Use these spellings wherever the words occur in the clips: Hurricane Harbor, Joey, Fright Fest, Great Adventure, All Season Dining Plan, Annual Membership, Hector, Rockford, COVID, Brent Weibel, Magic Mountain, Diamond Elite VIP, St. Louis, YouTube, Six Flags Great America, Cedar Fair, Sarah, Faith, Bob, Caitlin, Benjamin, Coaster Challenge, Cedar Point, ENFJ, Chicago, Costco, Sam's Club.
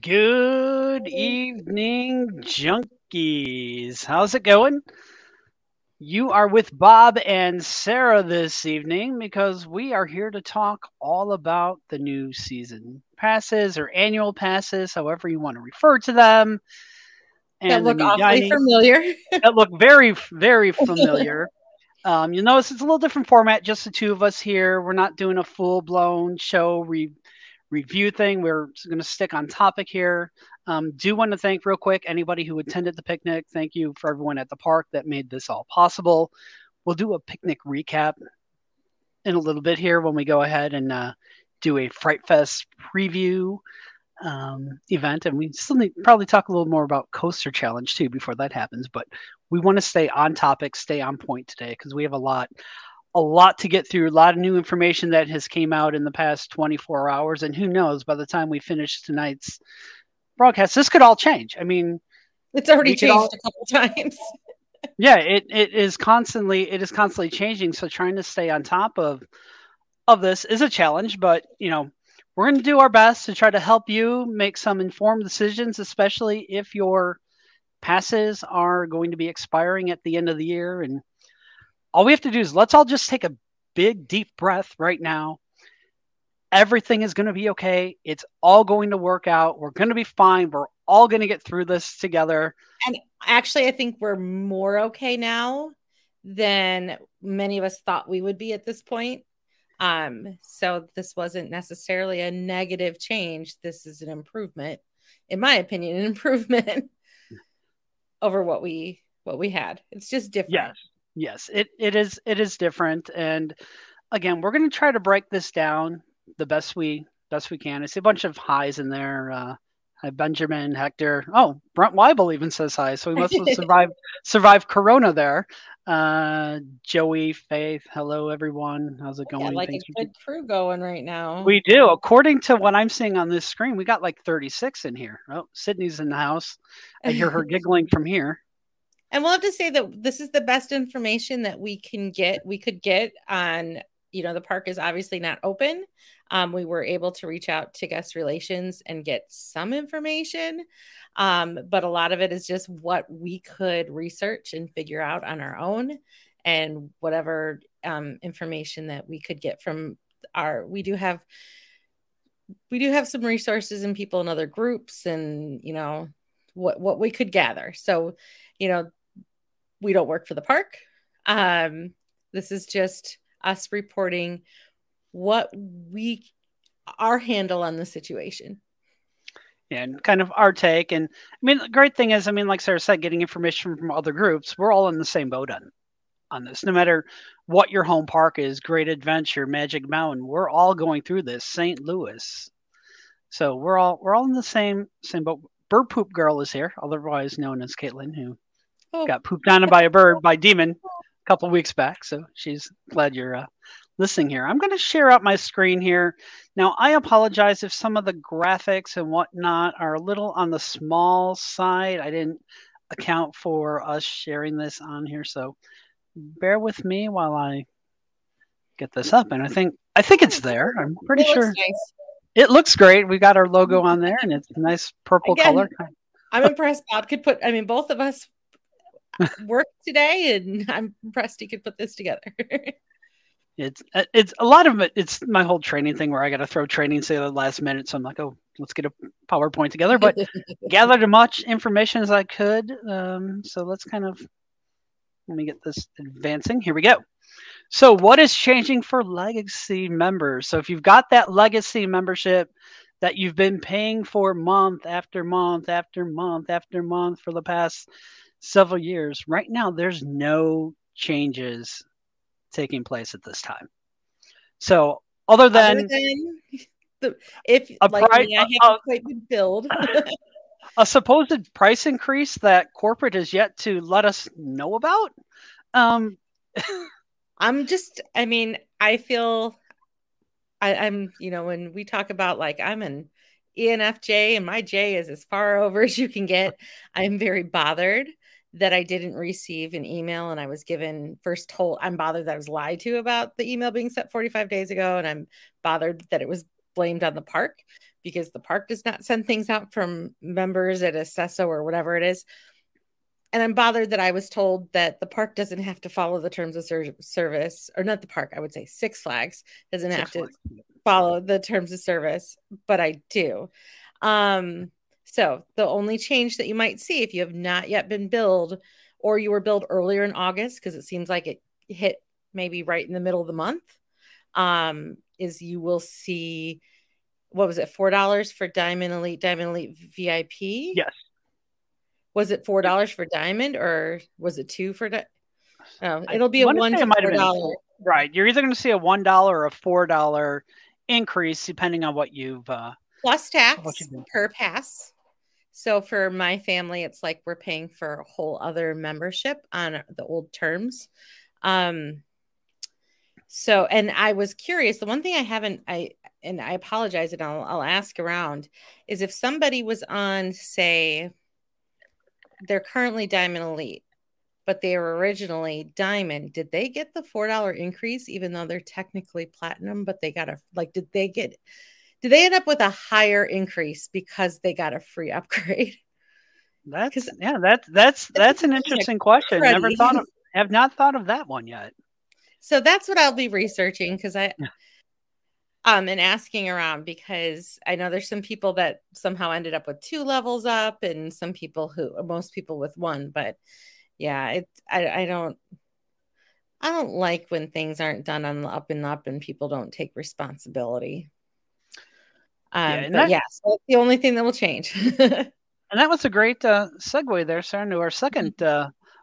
Good evening, junkies. How's it going? You are with Bob and Sarah this evening because we are here to talk all about the new season passes or annual passes, however you want to refer to them. And that look awfully familiar. That look very, very familiar. You'll notice it's a little different format, just the two of us here. We're not doing a full-blown show review thing. We're going to stick on topic here. Do want to thank real quick anybody who attended the picnic. Thank you for everyone at the park that made this all possible. We'll do a picnic recap in a little bit here when we go ahead and do a Fright Fest preview event. And we still need probably talk a little more about Coaster Challenge too before that happens. But we want to stay on topic, stay on point today because we have a lot to get through, a lot of new information that has came out in the past 24 hours. And who knows, by the time we finish tonight's broadcast, this could all change. I mean, it's already changed a couple times. Yeah, it is constantly changing. So trying to stay on top of this is a challenge, but you know, we're going to do our best to try to help you make some informed decisions, especially if your passes are going to be expiring at the end of the year. And all we have to do is let's all just take a big, deep breath right now. Everything is going to be okay. It's all going to work out. We're going to be fine. We're all going to get through this together. And actually, I think we're more okay now than many of us thought we would be at this point. So this wasn't necessarily a negative change. This is an improvement, in my opinion, an improvement over what we had. It's just different. Yes. Yes, it is different. And again, we're going to try to break this down the best we can. I see a bunch of highs in there. Hi, Benjamin, Hector. Oh, Brent Weibel even says hi. So we must have survived Corona there. Joey, Faith. Hello, everyone. How's it going? Yeah, like a good crew going right now. We do. According to what I'm seeing on this screen, we got like 36 in here. Oh, Sydney's in the house. I hear her giggling from here. And we'll have to say that this is the best information that we can get. We could get on, you know, the park is obviously not open. We were able to reach out to guest relations and get some information. But a lot of it is just what we could research and figure out on our own and whatever information that we could get from our, we do have some resources and people in other groups and, you know, what we could gather. So, you know, we don't work for the park. This is just us reporting our handle on the situation. Yeah, and kind of our take. And I mean, the great thing is, I mean, like Sarah said, getting information from other groups, we're all in the same boat on this. No matter what your home park is, Great Adventure, Magic Mountain, we're all going through this, St. Louis. So we're all in the same boat. Bird Poop Girl is here, otherwise known as Caitlin, who got pooped on by a bird, by a demon, a couple weeks back. So she's glad you're listening here. I'm going to share out my screen here. Now, I apologize if some of the graphics and whatnot are a little on the small side. I didn't account for us sharing this on here. So bear with me while I get this up. And I think it's there. I'm pretty sure. Nice. It looks great. We got our logo on there and it's a nice purple color. I'm impressed Bob could put, I mean, both of us work today and I'm impressed he could put this together. It's a lot of it. It's my whole training thing where I got to throw trainings at the last minute. So I'm like, oh, let's get a PowerPoint together, but gathered as much information as I could. So let's let me get this advancing. Here we go. So what is changing for legacy members? So if you've got that legacy membership that you've been paying for month after month after month after month for the past several years, right now there's no changes taking place at this time. So a supposed price increase that corporate has yet to let us know about. I feel, you know, when we talk about like, I'm an ENFJ and my J is as far over as you can get. I'm very bothered that I didn't receive an email and I was I'm bothered that I was lied to about the email being sent 45 days ago. And I'm bothered that it was blamed on the park because the park does not send things out from members at ASESO or whatever it is. And I'm bothered that I was told that the park doesn't have to follow the terms of service, or not the park, I would say Six Flags doesn't have to follow the terms of service, but I do. So the only change that you might see if you have not yet been billed, or you were billed earlier in August, because it seems like it hit maybe right in the middle of the month, is you will see, what was it, $4 for Diamond Elite VIP? Yes. Was it $4 for Diamond, or was it $2 for Diamond? Oh, it'll be a $1 to $4. Right. You're either going to see a $1 or a $4 increase, depending on what you've... plus tax per pass. So for my family, it's like we're paying for a whole other membership on the old terms. So, and I was curious, the one thing I apologize, and I'll ask around, is if somebody was on, say... they're currently Diamond Elite, but they were originally Diamond. Did they get the $4 increase, even though they're technically Platinum, but they got a, like, did they end up with a higher increase because they got a free upgrade? That's an interesting question. Crazy. Have not thought of that one yet. So that's what I'll be researching. And asking around, because I know there's some people that somehow ended up with 2 levels up, and some people most people with 1, but yeah, I don't like when things aren't done on the up and up and people don't take responsibility. So that's the only thing that will change. And that was a great segue there, Sarah, to our second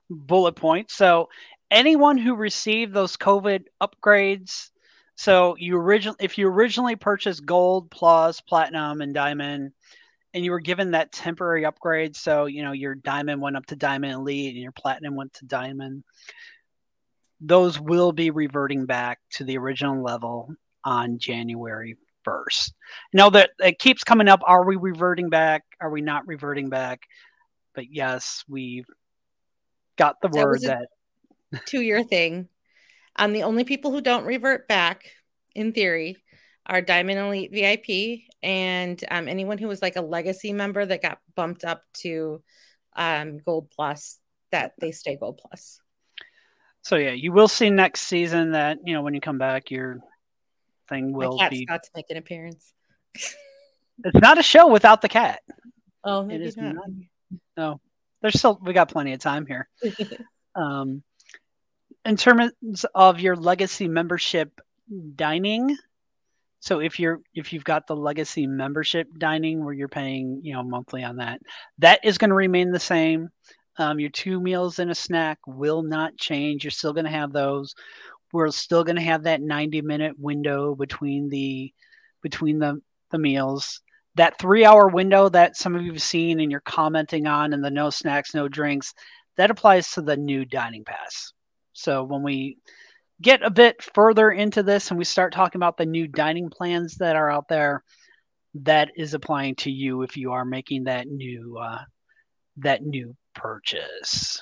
bullet point. So anyone who received those COVID upgrades, so if you originally purchased Gold, Plus, Platinum, and Diamond, and you were given that temporary upgrade, so you know your Diamond went up to Diamond Elite and your Platinum went to Diamond, those will be reverting back to the original level on January 1st. Now that it keeps coming up, are we reverting back? Are we not reverting back? But yes, we've got the word that two-year thing. The only people who don't revert back, in theory, are Diamond Elite VIP and anyone who was like a legacy member that got bumped up to Gold Plus, that they stay Gold Plus. So yeah, you will see next season that, you know, when you come back, your thing will be... My cat's got to make an appearance. It's not a show without the cat. Oh, maybe it is not. No, we got plenty of time here. In terms of your legacy membership dining, so if you've got the legacy membership dining where you're paying, you know, monthly on that, that is going to remain the same. Your 2 meals and a snack will not change. You're still going to have those. We're still going to have that 90-minute window between the meals. That 3-hour window that some of you have seen and you're commenting on, and the no snacks, no drinks, that applies to the new dining pass. So when we get a bit further into this and we start talking about the new dining plans that are out there, that is applying to you if you are making that new purchase.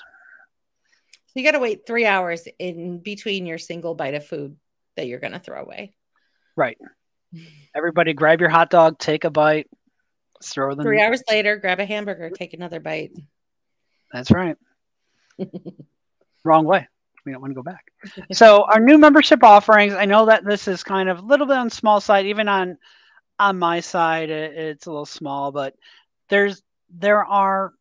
You got to wait 3 hours in between your single bite of food that you're going to throw away. Right. Everybody grab your hot dog, take a bite, throw them. 3 hours later, grab a hamburger, take another bite. That's right. Wrong way. We don't want to go back. So our new membership offerings, I know that this is kind of a little bit on the small side, even on my side, it's a little small, but there are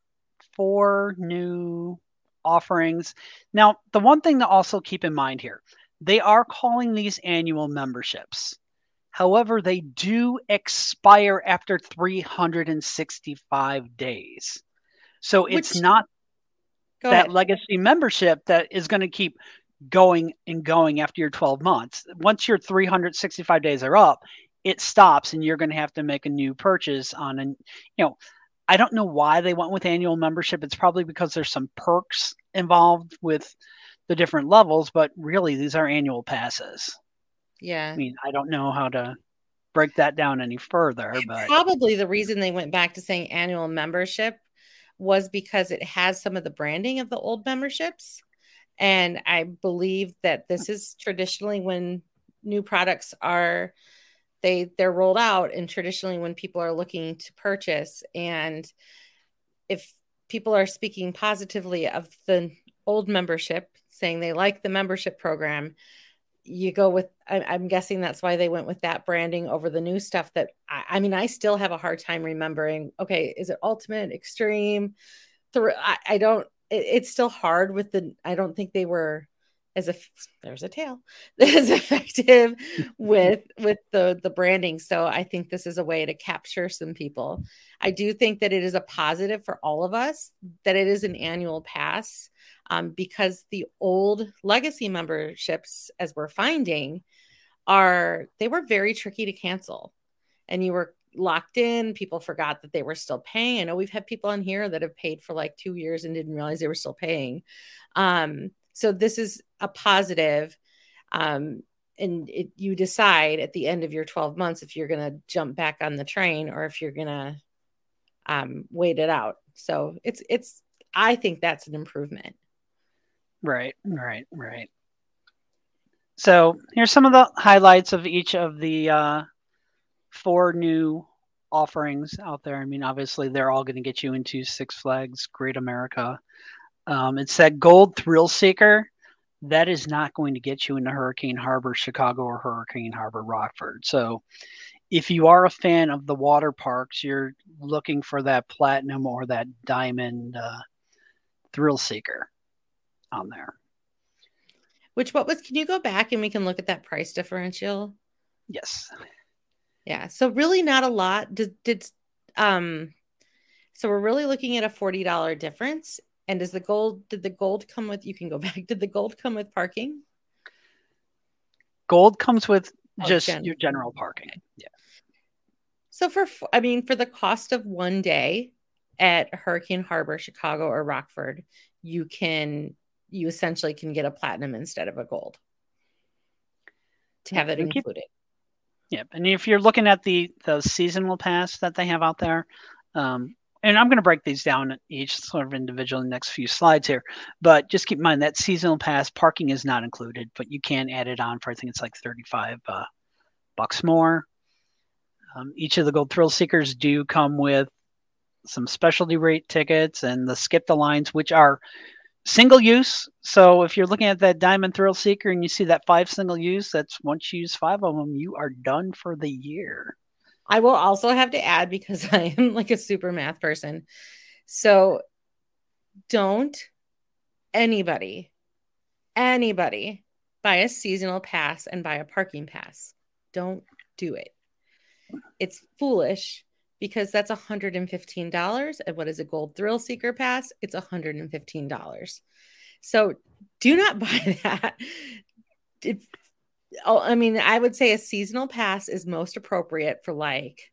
4 new offerings. Now, the one thing to also keep in mind here, they are calling these annual memberships. However, they do expire after 365 days. So it's not... Go that ahead. Legacy membership that is going to keep going and going after your 12 months. Once your 365 days are up, it stops and you're going to have to make a new purchase on an, you know, I don't know why they went with annual membership. It's probably because there's some perks involved with the different levels, but really these are annual passes. Yeah. I mean, I don't know how to break that down any further, but probably the reason they went back to saying annual membership was because it has some of the branding of the old memberships. And I believe that this is traditionally when new products are they're rolled out, and traditionally when people are looking to purchase, and if people are speaking positively of the old membership, saying they like the membership program, you go with, I'm guessing that's why they went with that branding over the new stuff that, I mean, I still have a hard time remembering, okay, is it ultimate, extreme? It's still hard with the, I don't think they were there's a tail, as effective with the branding. So I think this is a way to capture some people. I do think that it is a positive for all of us that it is an annual pass, because the old legacy memberships, as we're finding, they were very tricky to cancel, and you were locked in. People forgot that they were still paying. I know we've had people on here that have paid for like 2 years and didn't realize they were still paying. So this is a positive, and you decide at the end of your 12 months if you're going to jump back on the train or if you're going to wait it out. So it's I think that's an improvement. Right. So here's some of the highlights of each of the 4 new offerings out there. I mean, obviously, they're all going to get you into Six Flags Great America. It's that gold thrill seeker that is not going to get you into Hurricane Harbor, Chicago, or Hurricane Harbor, Rockford. So if you are a fan of the water parks, you're looking for that platinum or that diamond thrill seeker on there. Can you go back and we can look at that price differential? Yes. Yeah. So really not a lot. So we're really looking at a $40 difference. And did the gold come with, you can go back, did the gold come with parking? Gold comes with your general parking. Yeah. So for the cost of one day at Hurricane Harbor, Chicago, or Rockford, you essentially can get a platinum instead of a gold to have it included. Yeah. And if you're looking at the seasonal pass that they have out there, and I'm going to break these down each sort of individual in the next few slides here. But just keep in mind that seasonal pass parking is not included, but you can add it on for, I think it's like $35 bucks more. Each of the Gold Thrill Seekers do come with some specialty rate tickets and the Skip the Lines, which are single use. So if you're looking at that Diamond Thrill Seeker and you see that 5 single use, that's once you use 5 of them, you are done for the year. I will also have to add, because I am like a super math person, so don't anybody buy a seasonal pass and buy a parking pass. Don't do it. It's foolish, because that's $115. And what is a Gold Thrill Seeker pass? It's $115. So do not buy that. I would say a seasonal pass is most appropriate for like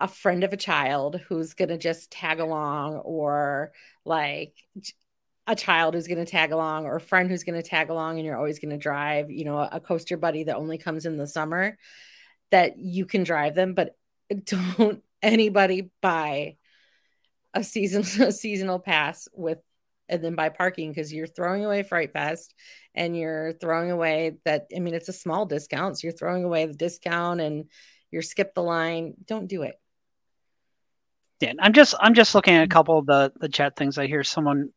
a friend of a child who's going to just tag along, or like a child who's going to tag along, or a friend who's going to tag along, and you're always going to drive, a coaster buddy that only comes in the summer that you can drive them. But don't anybody buy a seasonal pass and then buy parking, because you're throwing away Fright Fest, and you're throwing away it's a small discount. So you're throwing away the discount and you're Skip the Line. Don't do it. Yeah. I'm just looking at a couple of the chat things. I hear someone,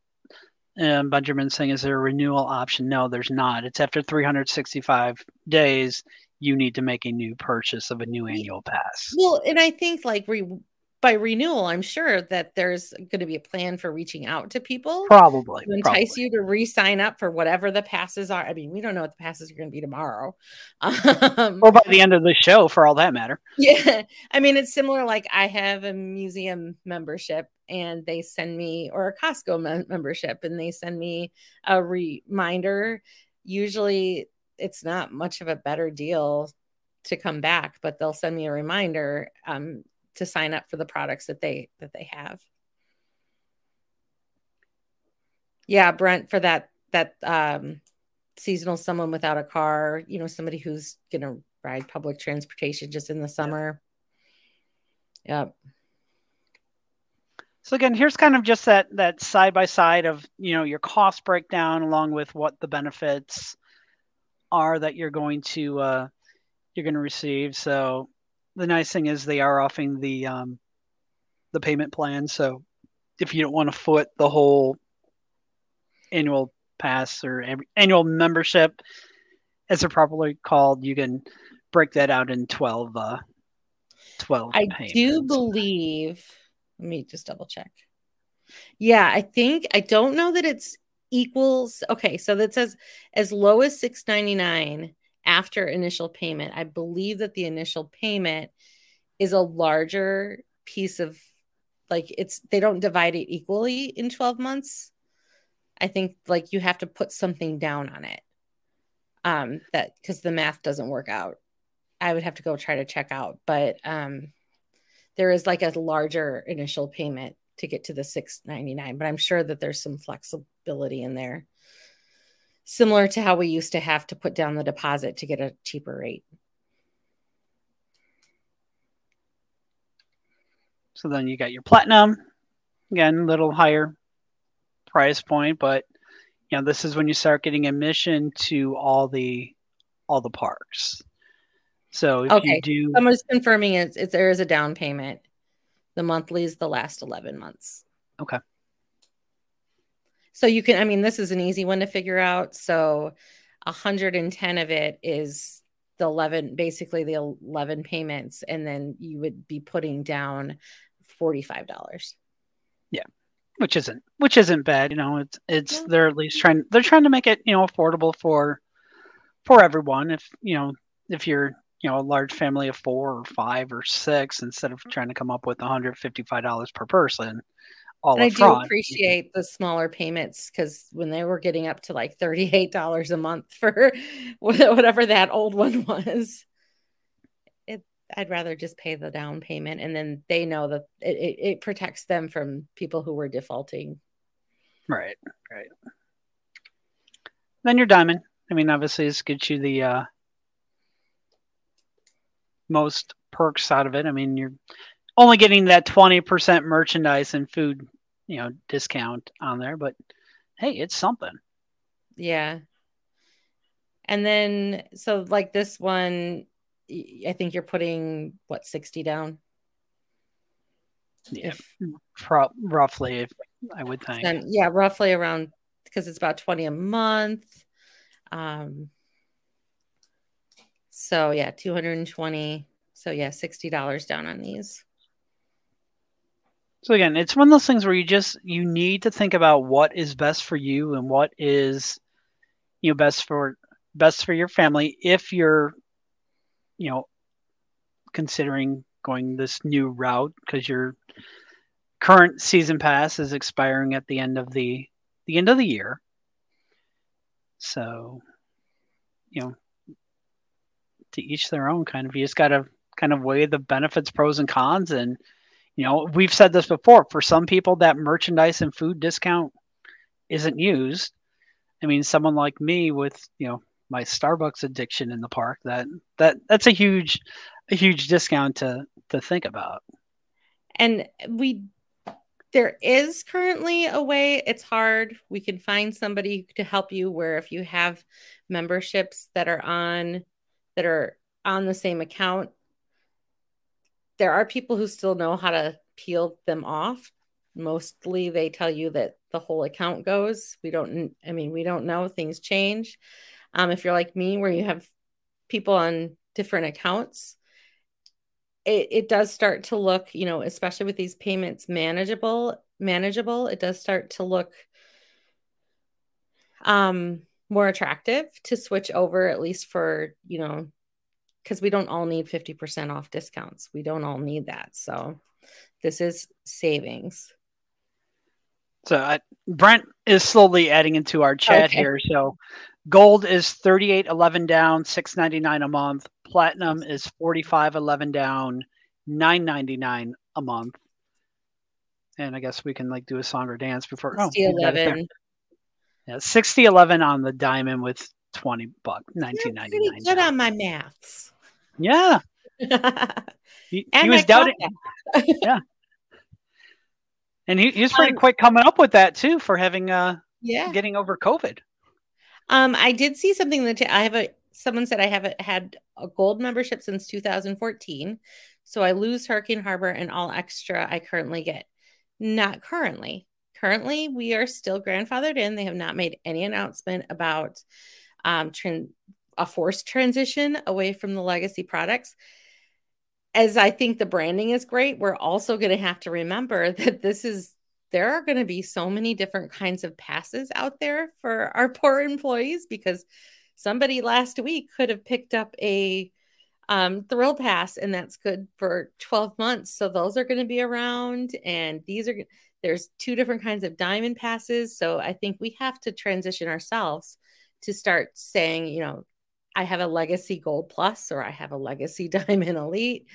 Benjamin, saying, is there a renewal option? No, there's not. It's after 365 days, you need to make a new purchase of a new annual pass. Well, and I think by renewal, I'm sure that there's going to be a plan for reaching out to people. Probably. To entice you to re-sign up for whatever the passes are. I mean, we don't know what the passes are going to be tomorrow. Or by the end of the show, for all that matter. Yeah. I mean, it's similar. Like, I have a museum membership, and they send me, or a Costco membership, and they send me a reminder. Usually it's not much of a better deal to come back, but they'll send me a reminder, to sign up for the products that they have. Yeah. Brent, for that seasonal, someone without a car, somebody who's going to ride public transportation just in the summer. Yep. So again, here's kind of just that side by side of, your cost breakdown, along with what the benefits are that you're going to you're going to receive. So the nice thing is they are offering the payment plan. So if you don't want to foot the whole annual pass or annual membership, as they're properly called, you can break that out in 12 payments. Do believe, let me just double check. Yeah, I don't know that it's equals. Okay, so that says as low as $6.99 after initial payment. I believe that the initial payment is a larger piece of, like, they don't divide it equally in 12 months. I think, like, you have to put something down on it. That, because the math doesn't work out. I would have to go try to check out, but there is like a larger initial payment to get to the $6.99, but I'm sure that there's some flexibility in there, similar to how we used to have to put down the deposit to get a cheaper rate. So then you got your platinum, again, a little higher price point, but you know, this is when you start getting admission to all the parks. So if okay, you do, someone's confirming it's there is a down payment. The monthly is the last 11 months. Okay. So you can, I mean, this is an easy one to figure out. So 110 of it is the 11, basically the 11 payments. And then you would be putting down $45. Yeah. Which isn't bad. You know, it's, they're at least trying to make it, you know, affordable for everyone. If you're a large family of 4 or 5 or 6, instead of trying to come up with $155 per person. And I do appreciate the smaller payments, because when they were getting up to like $38 a month for whatever that old one was, I'd rather just pay the down payment. And then they know that it protects them from people who were defaulting. Right. Then your diamond. I mean, obviously this gets you the, most perks out of it. I mean, you're only getting that 20% merchandise and food, you know, discount on there, but hey, it's something. Yeah. And then, so like this one, I think you're putting what, 60 down? Yeah, roughly, if I would think. Then, yeah, roughly around, because it's about 20 a month. So yeah, 220. So yeah, $60 down on these. So again, it's one of those things where you need to think about what is best for you and what is, you know, best for your family. If you're, you know, considering going this new route, because your current season pass is expiring at the end of the end of the year. So, you know, to each their own, kind of. You just got to kind of weigh the benefits, pros and cons. And, you know, we've said this before, for some people that merchandise and food discount isn't used. I mean, someone like me with, you know, my Starbucks addiction in the park, that's a huge discount to think about. And there is currently a way. It's hard. We can find somebody to help you, where if you have memberships that are on the same account, there are people who still know how to peel them off. Mostly they tell you that the whole account goes. We don't know, things change. If you're like me, where you have people on different accounts, it does start to look, you know, especially with these payments, manageable. It does start to look more attractive to switch over, at least for, you know, because we don't all need 50% off discounts. We don't all need that. So this is savings. So Brent is slowly adding into our chat here. So gold is $38.11 down, $6.99 a month. Platinum is $45.11 down, $9.99 a month. And I guess we can like do a song or dance before. $60.11. Yeah, $60.11 on the diamond with $20, $19.99. Pretty good on my maths. Yeah. he was doubting. Yeah. And he was pretty quick coming up with that too, for having getting over COVID. I did see something that I have a someone said I haven't had a gold membership since 2014. So I lose Hurricane Harbor and all extra I currently get. Not currently. Currently, we are still grandfathered in. They have not made any announcement about a forced transition away from the legacy products. As I think the branding is great, we're also going to have to remember that there are going to be so many different kinds of passes out there for our poor employees, because somebody last week could have picked up a thrill pass, and that's good for 12 months. So those are going to be around, and there's two different kinds of diamond passes. So I think we have to transition ourselves to start saying, you know, I have a legacy gold plus, or I have a legacy diamond elite,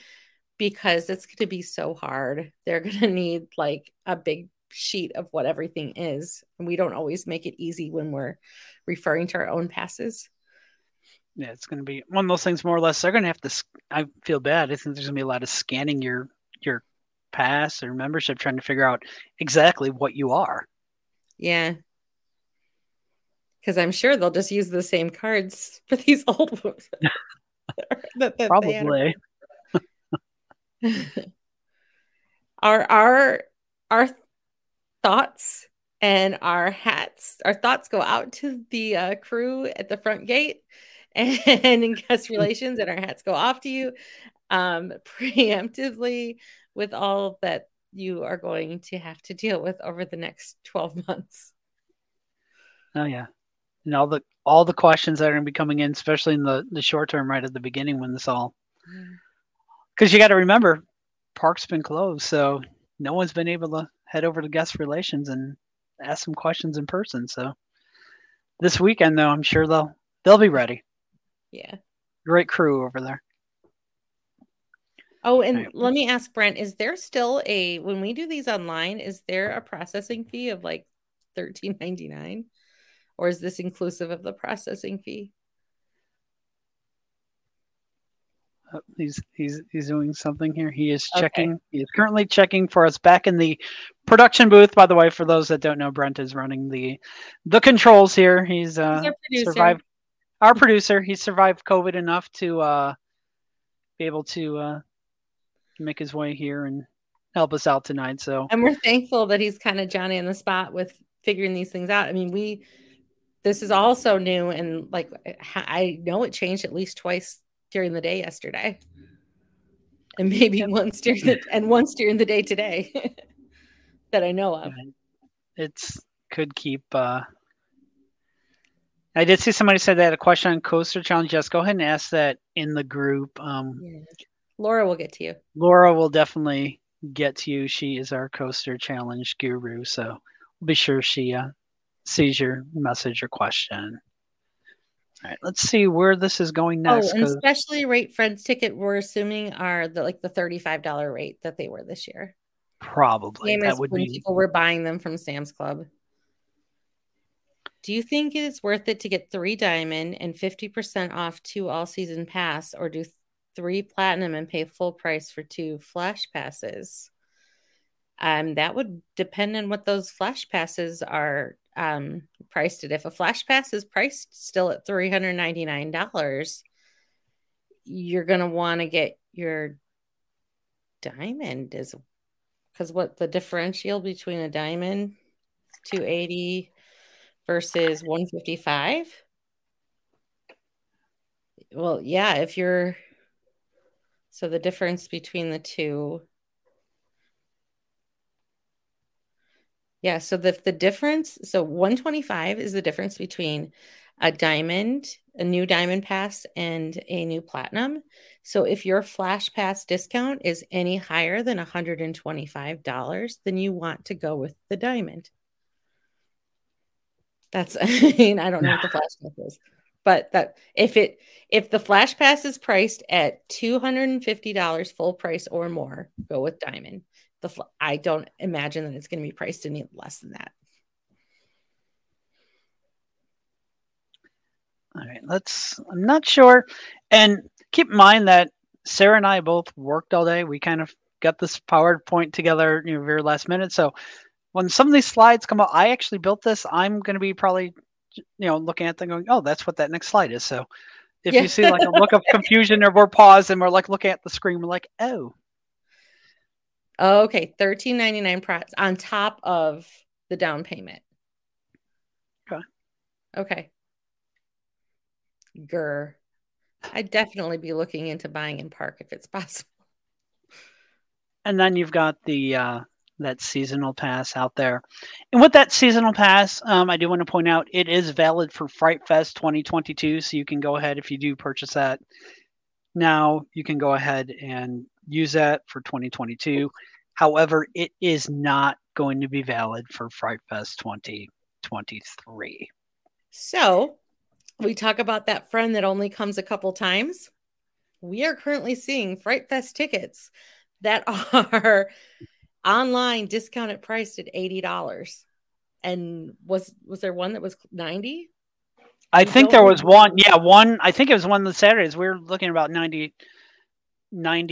because it's going to be so hard. They're going to need like a big sheet of what everything is. And we don't always make it easy when we're referring to our own passes. Yeah, it's going to be one of those things, more or less. They're going to have to, I feel bad. I think there's going to be a lot of scanning your pass or membership, trying to figure out exactly what you are. Yeah. Because I'm sure they'll just use the same cards for these old ones. that probably. Our thoughts and our hats, our thoughts go out to the crew at the front gate and in guest relations, and our hats go off to you preemptively with all that you are going to have to deal with over the next 12 months. Oh, yeah. And all the questions that are going to be coming in, especially in the short term, right at the beginning when this all... Because you got to remember, park's been closed, so no one's been able to head over to guest relations and ask some questions in person. So this weekend, though, I'm sure they'll be ready. Yeah. Great crew over there. Oh, and right. Let me ask Brent, is there still when we do these online, is there a processing fee of like $13.99? Or is this inclusive of the processing fee? Oh, he's doing something here. He is checking. Okay. He is currently checking for us back in the production booth. By the way, for those that don't know, Brent is running the controls here. He's our producer. Our producer. He survived COVID enough to be able to make his way here and help us out tonight. So, and we're thankful that he's kind of Johnny on the spot with figuring these things out. I mean, this is also new, and like I know it changed at least twice during the day yesterday, and maybe once during the day today that I know of. It's could keep. I did see somebody said they had a question on Coaster Challenge. Yes, go ahead and ask that in the group. Yeah. Laura will get to you. Laura will definitely get to you. She is our Coaster Challenge guru, so be sure she sees your message or question. All right, let's see where this is going next. Oh, and specially rate Friends ticket, we're assuming are the $35 rate that they were this year. Probably. Same as when people were buying them from Sam's Club. Do you think it's worth it to get 3 diamond and 50% off 2 all season pass, or do 3 platinum and pay full price for 2 flash passes? That would depend on what those flash passes are priced at. If a flash pass is priced still at $399, you're going to want to get your diamond, is because what the differential between a diamond $280 versus $155. Well, yeah, so the difference between the two. Yeah, so the difference, so $125 is the difference between a new diamond pass, and a new platinum. So if your flash pass discount is any higher than $125, then you want to go with the diamond. I mean, I don't know what the flash pass is, but that if the flash pass is priced at $250 full price or more, go with diamond. I don't imagine that it's going to be priced any less than that. All right, I'm not sure. And keep in mind that Sarah and I both worked all day. We kind of got this PowerPoint together, very last minute. So when some of these slides come up, I actually built this. I'm going to be probably, looking at them going, oh, that's what that next slide is. So If you see like a look of confusion or we're paused and we're like looking at the screen, we're like, oh. Okay, $13.99 on top of the down payment. Okay. Okay. Grr. I'd definitely be looking into buying in park if it's possible. And then you've got the that seasonal pass out there. And with that seasonal pass, I do want to point out it is valid for Fright Fest 2022. So you can go ahead, if you do purchase that now, you can go ahead and use that for 2022. However, it is not going to be valid for Fright Fest 2023. So we talk about that friend that only comes a couple times. We are currently seeing Fright Fest tickets that are online discounted priced at $80. And was there one that was 90? I think there was one. Yeah, one. I think it was one of the Saturdays. We were looking about $90. And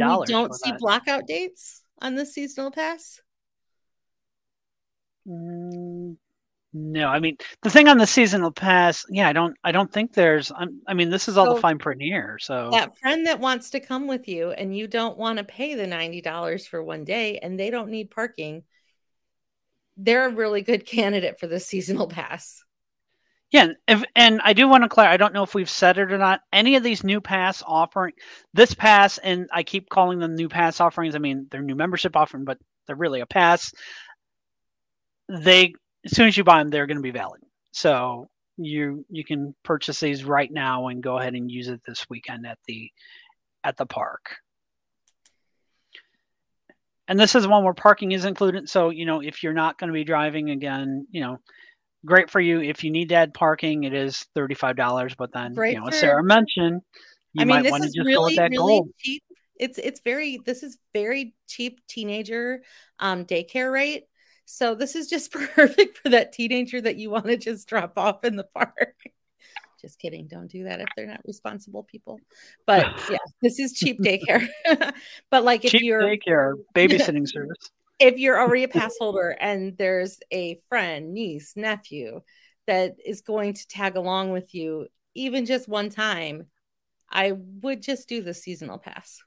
we don't see blackout dates on the seasonal pass? No, I mean, the thing on the seasonal pass, yeah, I don't think there's, I mean, this is all the fine print here. So that friend that wants to come with you and you don't want to pay the $90 for one day and they don't need parking, they're a really good candidate for the seasonal pass. Yeah, and I do want to clarify, I don't know if we've said it or not, any of these new pass offering, this pass, and I keep calling them new pass offerings. I mean, they're new membership offering, but they're really a pass. They, as soon as you buy them, they're going to be valid. So you can purchase these right now and go ahead and use it this weekend at the park. And this is one where parking is included. So, you know, if you're not going to be driving again, you know, great for you. If you need to add parking, it is $35. But then, you know, as Sarah mentioned, you might want to just go with that goal. Cheap. This is very cheap teenager daycare rate. So this is just perfect for that teenager that you want to just drop off in the park. Just kidding. Don't do that if they're not responsible people. But yeah, this is cheap daycare. But like if you're daycare babysitting service, if you're already a pass holder and there's a friend, niece, nephew that is going to tag along with you, even just one time, I would just do the seasonal pass.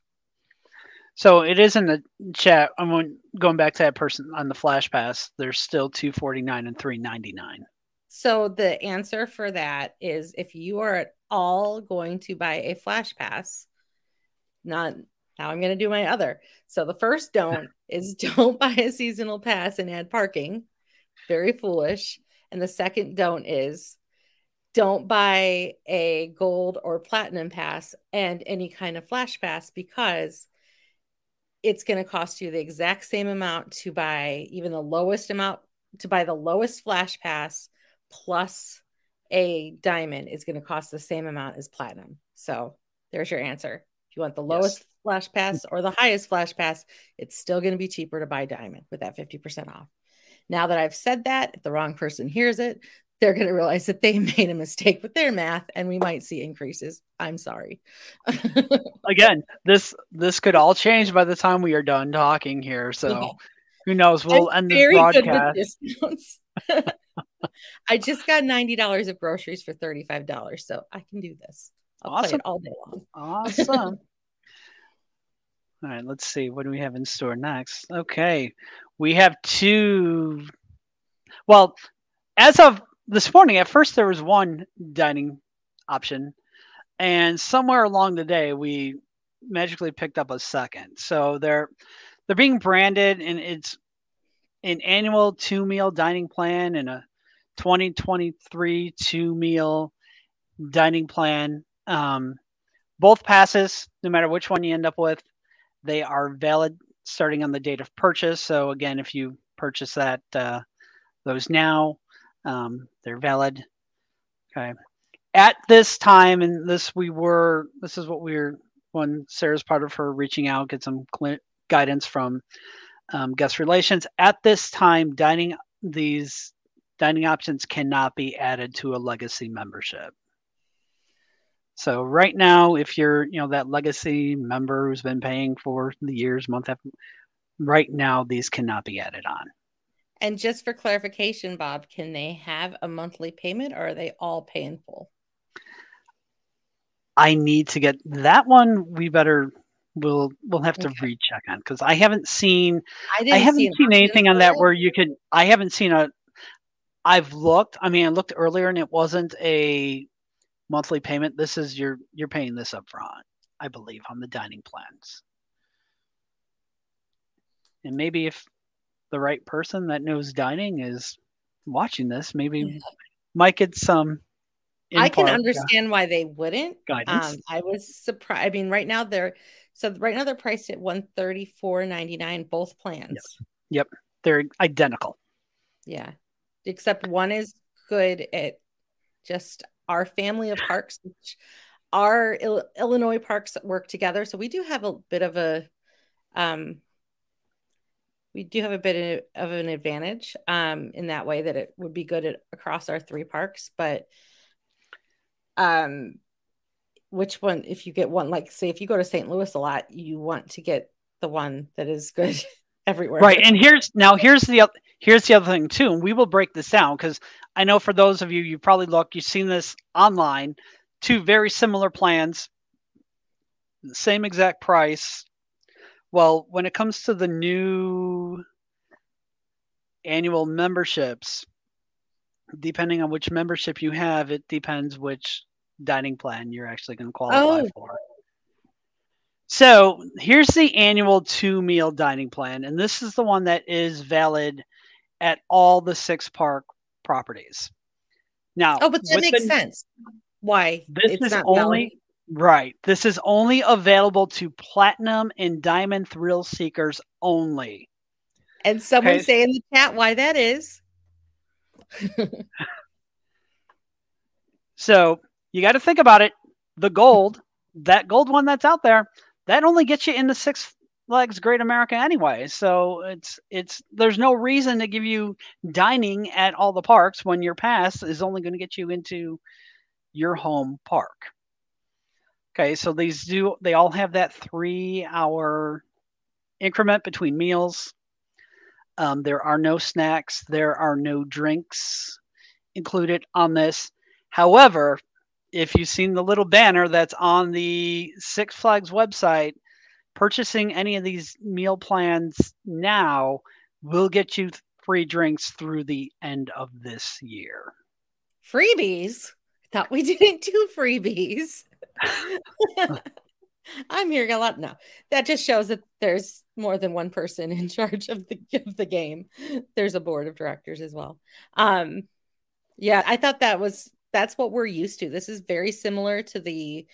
So it is in the chat. I'm going back to that person on the Flash Pass. There's still $249 and $399. So the answer for that is if you are at all going to buy a Flash Pass, not now I'm going to do my other. So the first don't buy a seasonal pass and add parking. Very foolish. And the second don't is don't buy a gold or platinum pass and any kind of Flash Pass because it's going to cost you the exact same amount to buy even the lowest amount to buy the lowest Flash Pass plus a diamond is going to cost the same amount as platinum. So there's your answer. If you want the lowest Flash Pass or the highest Flash Pass, it's still going to be cheaper to buy diamond with that 50% off. Now that I've said that, if the wrong person hears it, they're going to realize that they made a mistake with their math and we might see increases. I'm sorry. Again, this could all change by the time we are done talking here. So who knows? We'll end this broadcast. I just got $90 of groceries for $35. So I can do this. I'll play it all day long. Awesome. All right. Let's see. What do we have in store next? Okay. We have two. Well, as of this morning, at first there was one dining option, and somewhere along the day we magically picked up a second. So they're being branded, and it's an annual 2-meal dining plan and a 2023 2-meal dining plan. Both passes, no matter which one you end up with, they are valid starting on the date of purchase. So again, if you purchase that those now. They're valid. Okay. At this time, and this is what when Sarah's part of her reaching out, get some guidance from guest relations. At this time, these dining options cannot be added to a legacy membership. So right now, if you're, you know, that legacy member who's been paying for the years, month after, right now, these cannot be added on. And just for clarification, Bob, can they have a monthly payment or are they all pay in full? I need to get that one. We better we'll have to recheck on, because I haven't seen I haven't seen anything on that where you could. I haven't seen a. I've looked. I mean, I looked earlier and it wasn't a monthly payment. This is you're paying this up front, I believe, on the dining plans. And maybe if the right person that knows dining is watching this, maybe might get some. I can understand why they wouldn't. Guidance. I was surprised. I mean, right now they're priced at $134.99, both plans. Yep. They're identical. Yeah. Except one is good at just our family of parks, which our Illinois parks work together. So we do have a bit of an advantage in that way, that it would be good at across our three parks. But which one, if you get one, like say if you go to St. Louis a lot, you want to get the one that is good everywhere. Right. And here's the other thing too. And we will break this down, because I know for those of you, you probably you've seen this online, two very similar plans, same exact price. Well, when it comes to the new annual memberships, depending on which membership you have, it depends which dining plan you're actually going to qualify for. So here's the annual 2-meal dining plan. And this is the one that is valid at all the 6 park properties. Now, but that makes sense. Why? This is only available to platinum and diamond thrill seekers only. And someone say in the chat why that is. So you got to think about it. The gold, that gold one that's out there, that only gets you into Six Flags Great America anyway. So it's there's no reason to give you dining at all the parks when your pass is only going to get you into your home park. Okay, so they all have that 3-hour increment between meals. There are no snacks. There are no drinks included on this. However, if you've seen the little banner that's on the Six Flags website, purchasing any of these meal plans now will get you free drinks through the end of this year. Freebies? I thought we didn't do freebies. I'm hearing a lot now. That just shows that there's more than one person in charge of the game. There's a board of directors as well. Yeah, I thought that's what we're used to. This is very similar to the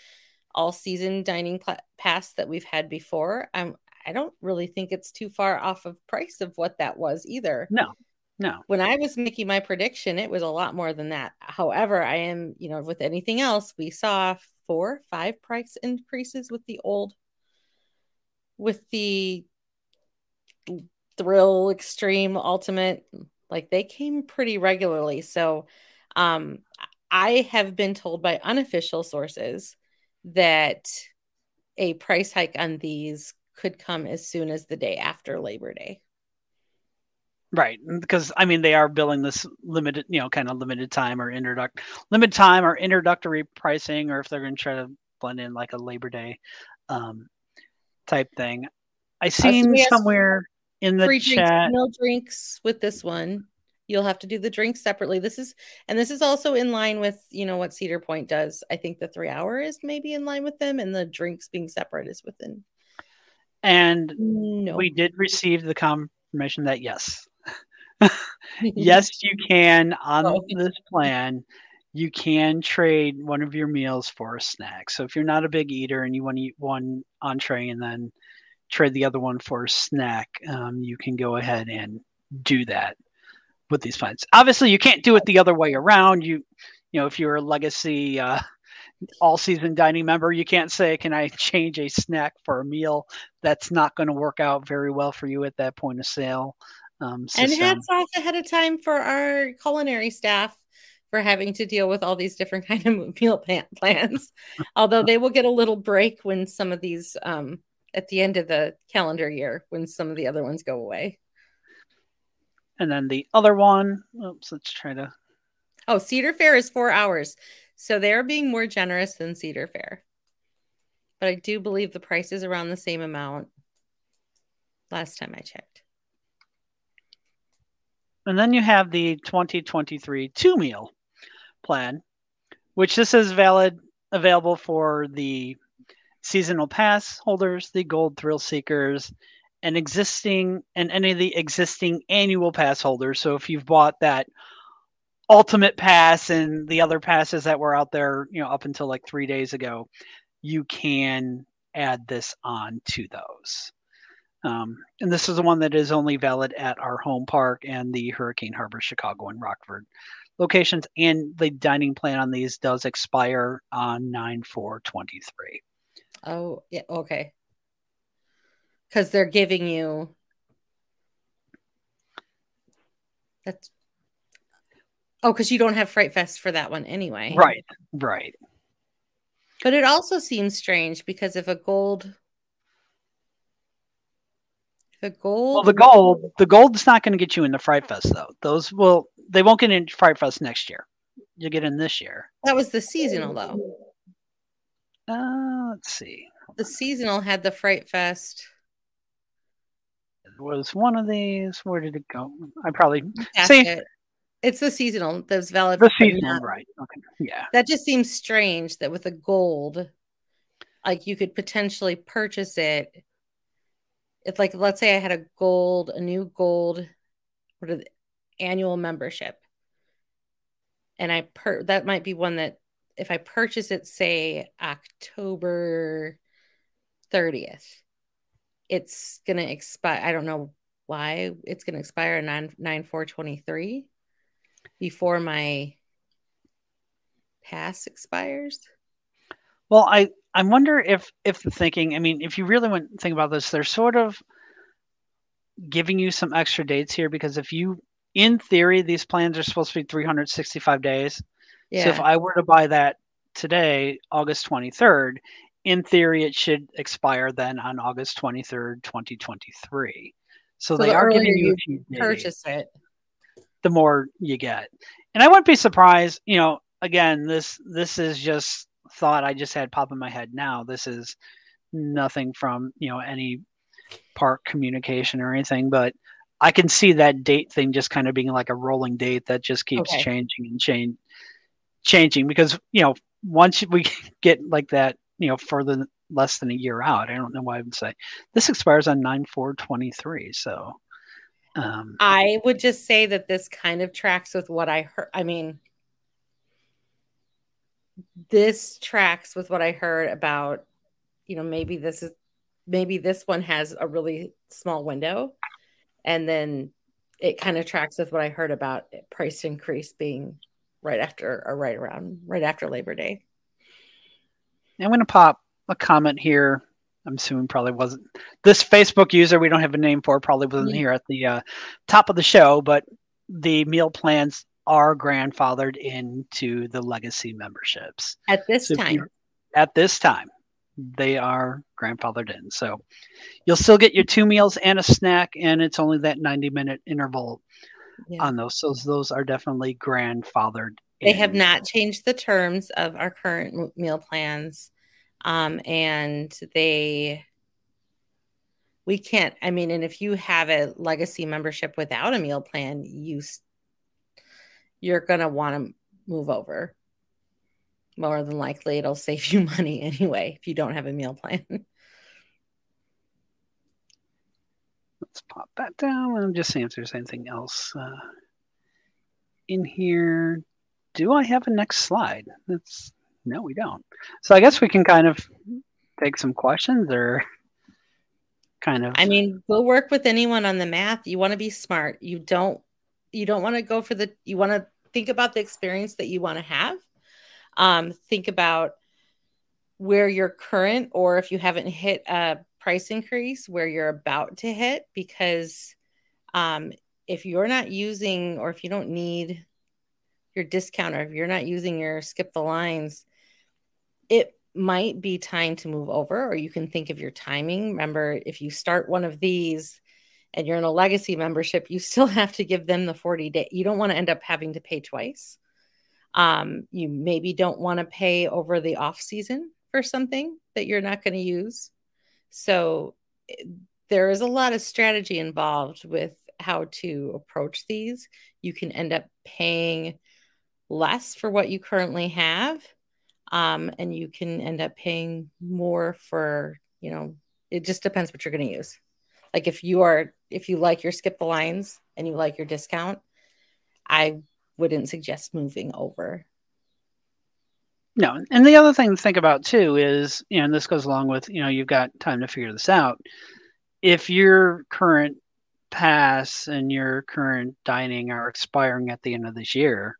all season dining pass that we've had before. I don't really think it's too far off of price of what that was either. No. When I was making my prediction, it was a lot more than that. However, I am, with anything else, we saw 4-5 price increases with the Thrill Extreme Ultimate, like they came pretty regularly. So I have been told by unofficial sources that a price hike on these could come as soon as the day after Labor Day. Right. Because they are billing this limited, kind of limited time or introductory pricing, or if they're going to try to blend in like a Labor Day type thing. I seen somewhere in the chat. Drinks, no drinks with this one. You'll have to do the drinks separately. This is also in line with, what Cedar Point does. I think the 3-hour is maybe in line with them, and the drinks being separate is within. And we did receive the confirmation that yes. Yes, you can on this plan. You can trade one of your meals for a snack. So if you're not a big eater and you want to eat one entree and then trade the other one for a snack, you can go ahead and do that with these plans. Obviously, you can't do it the other way around. If you're a legacy all-season dining member, you can't say, "Can I change a snack for a meal?" That's not going to work out very well for you at that point of sale. And hats off ahead of time for our culinary staff for having to deal with all these different kind of meal plans. Although they will get a little break when some of these at the end of the calendar year, when some of the other ones go away. And then the other one, let's try to. Cedar Fair is 4 hours. So they're being more generous than Cedar Fair. but I do believe the price is around the same amount last time I checked. And then you have the 2023 two-meal plan, which this is valid, available for the seasonal pass holders, the gold thrill seekers, and existing, and any of the existing annual pass holders. So if you've bought that ultimate pass and the other passes that were out there, you know, up until like 3 days ago, you can add this on to those. And this is the one that is only valid at our home park and the Hurricane Harbor, Chicago, and Rockford locations. And the dining plan on these does expire on 9/4/23. Oh, yeah. Okay. Because they're giving you. That's. Oh, because you don't have Fright Fest for that one anyway. Right. Right. But it also seems strange because if a gold. The gold. Well, the gold's not going to get you into Fright Fest though. Those will, they won't get into Fright Fest next year. You'll get in this year. That was the seasonal though. Let's see. The seasonal had the Fright Fest. It was one of these. Where did it go? I probably see. It's the seasonal. That's valid. The seasonal, right? Okay. Yeah. That just seems strange that with a gold, like you could potentially purchase it. It's like, let's say I had a new gold annual membership. And that might be one that if I purchase it, say October 30th, it's going to expire. I don't know why it's going to expire in 9/4/23 before my pass expires. Well, I wonder if the thinking, I mean, if you really want to think about this, they're sort of giving you some extra dates here because if you, in theory, these plans are supposed to be 365 days. Yeah. So if I were to buy that today, August 23rd, in theory, it should expire then on August 23rd, 2023. So they are giving you a few days. Purchase it. The more you get. And I wouldn't be surprised, you know, again, this is just, thought I just had pop in my head now. This is nothing from, you know, any park communication or anything, but I can see that date thing just kind of being like a rolling date that just keeps changing because, you know, once we get like that, you know, further less than a year out, I don't know why I would say this expires on 9/4/23. So I would just say that this kind of tracks with what I heard. I mean, this tracks with what I heard about, you know, maybe this one has a really small window and then it kind of tracks with what I heard about price increase being right after Labor Day. I'm going to pop a comment here. I'm assuming probably wasn't this Facebook user. We don't have a name for probably wasn't here at the top of the show, but the meal plans are grandfathered into the legacy memberships at this time. At this time, they are grandfathered in. So you'll still get your two meals and a snack, and it's only that 90-minute interval on those. So those are definitely grandfathered. They have not changed the terms of our current meal plans, and we can't. I mean, and if you have a legacy membership without a meal plan, you're going to want to move over. More than likely, it'll save you money anyway if you don't have a meal plan. Let's pop that down. I'm just seeing if there's anything else in here. Do I have a next slide? No, we don't. So I guess we can kind of take some questions or kind of... I mean, we'll work with anyone on the math. You want to be smart. You don't want to go for you want to think about the experience that you want to have. Think about where you're current, or if you haven't hit a price increase, where you're about to hit, because if you're not using, or if you don't need your discount, or if you're not using your skip the lines, it might be time to move over, or you can think of your timing. Remember, if you start one of these, and you're in a legacy membership, you still have to give them the 40-day. You don't want to end up having to pay twice. You maybe don't want to pay over the off season for something that you're not going to use. So there is a lot of strategy involved with how to approach these. You can end up paying less for what you currently have. And you can end up paying more for, you know, it just depends what you're going to use. Like if you like your skip the lines and you like your discount, I wouldn't suggest moving over. No. And the other thing to think about too is, you know, and this goes along with, you know, you've got time to figure this out. If your current pass and your current dining are expiring at the end of this year,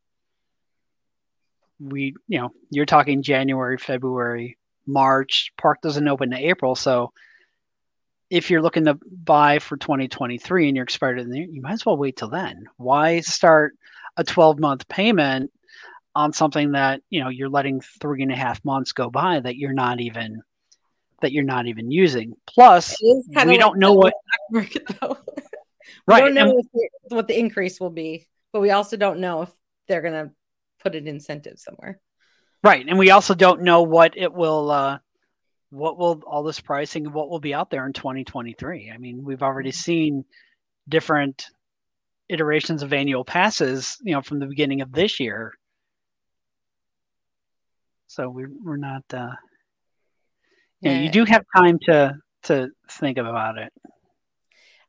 you know, you're talking January, February, March. Park doesn't open to April. So if you're looking to buy for 2023 and you're expired in there, you might as well wait till then. Why start a 12-month payment on something that, you know, you're letting 3.5 months go by that you're not even using? Plus, we don't know what market, right. We don't know what the increase will be, but we also don't know if they're going to put an incentive somewhere. Right. And we also don't know what will all this pricing and what will be out there in 2023. I mean, we've already seen different iterations of annual passes, you know, from the beginning of this year. So we're not, yeah, you do have time to think about it.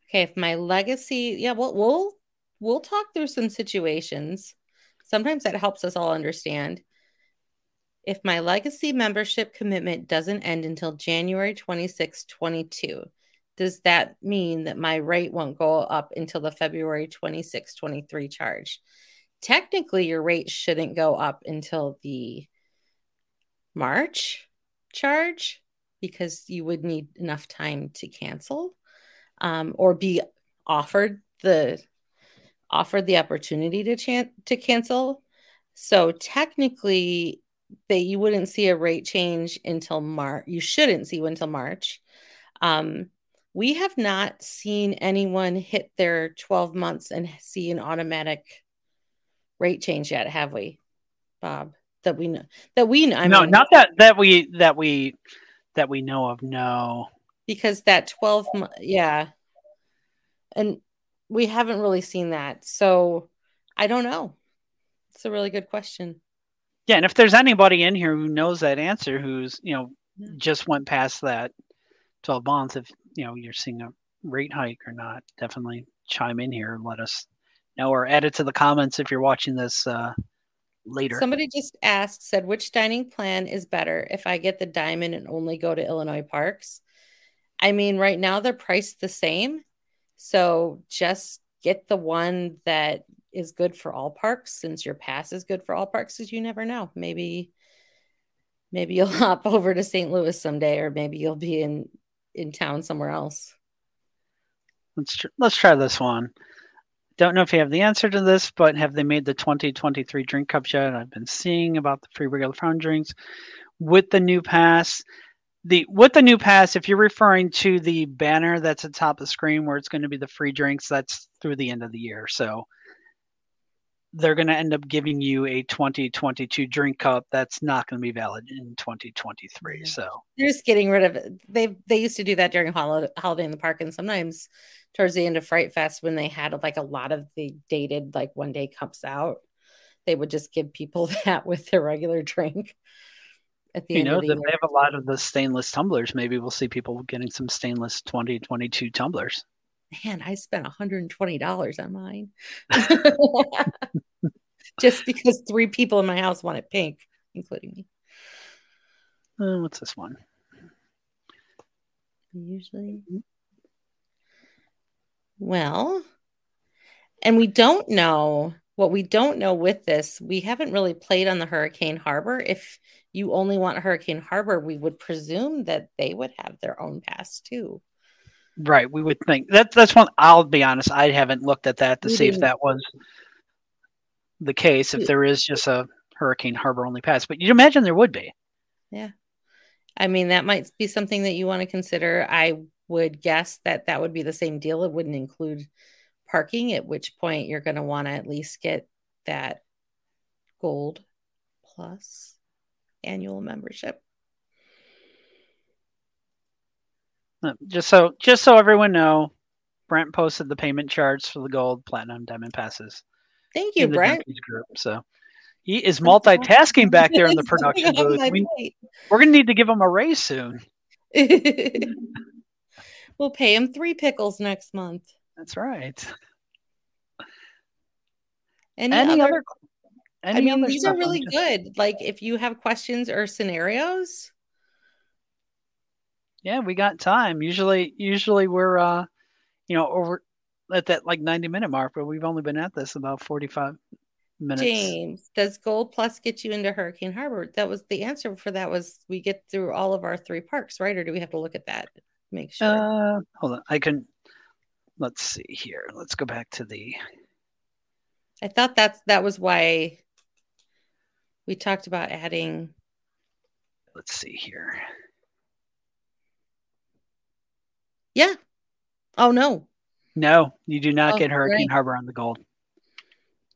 Okay. If my legacy, yeah, we'll talk through some situations. Sometimes that helps us all understand. If my legacy membership commitment doesn't end until January 26, 22, does that mean that my rate won't go up until the February 26, 23 charge? Technically, your rate shouldn't go up until the March charge because you would need enough time to cancel or be offered the opportunity to cancel. So technically, you wouldn't see a rate change until March. You shouldn't see one until March. We have not seen anyone hit their 12 months and see an automatic rate change yet, have we, Bob? That we know. Not that we know of. No, because that 12 month, yeah, and we haven't really seen that. So I don't know. It's a really good question. Yeah, and if there's anybody in here who knows that answer, who's, you know, just went past that 12 months, if, you know, you're seeing a rate hike or not, definitely chime in here and let us know, or add it to the comments if you're watching this later. Somebody just asked, said, which dining plan is better if I get the Diamond and only go to Illinois parks? I mean, right now they're priced the same. So just get the one that is good for all parks, since your pass is good for all parks, because you never know. Maybe you'll hop over to St. Louis someday, or maybe you'll be in town somewhere else. Let's try this one. Don't know if you have the answer to this, but have they made the 2023 drink cups yet? I've been seeing about the free regular fountain drinks with the new pass. If you're referring to the banner that's atop the screen where it's going to be the free drinks, that's through the end of the year. So they're going to end up giving you a 2022 drink cup that's not going to be valid in 2023. So they're just getting rid of it. They used to do that during Holiday in the Park, and sometimes towards the end of Fright Fest, when they had like a lot of the dated like 1-day cups out, they would just give people that with their regular drink at the end of the year. They have a lot of the stainless tumblers. Maybe we'll see people getting some stainless 2022 tumblers. Man, I spent $120 on mine just because 3 people in my house wanted pink, including me. What's this one? Usually. Well, and we don't know with this. We haven't really played on the Hurricane Harbor. If you only want Hurricane Harbor, we would presume that they would have their own pass too. Right, we would think that's one. I'll be honest, I haven't looked at that to see if that was the case. If there is just a Hurricane Harbor only pass, but you'd imagine there would be. Yeah, I mean that might be something that you want to consider. I would guess that would be the same deal. It wouldn't include parking, at which point you're going to want to at least get that Gold Plus annual membership. Just so everyone know, Brent posted the payment charts for the gold, platinum, diamond passes. Thank you, Brent. Group, so he is multitasking back there in the production booth. We're going to need to give him a raise soon. We'll pay him 3 pickles next month. That's right. Any other these are really good. Like if you have questions or scenarios. Yeah, we got time. Usually we're over at that like 90-minute mark, but we've only been at this about 45 minutes. James, does Gold Plus get you into Hurricane Harbor? That was the answer for that was we get through all of our 3 parks, right? Or do we have to look at that? Make sure. Hold on. Let's see here. Let's go back to the. I thought that was why we talked about adding. Let's see here. Yeah. Oh, no. No, you do not get Hurricane Harbor on the gold.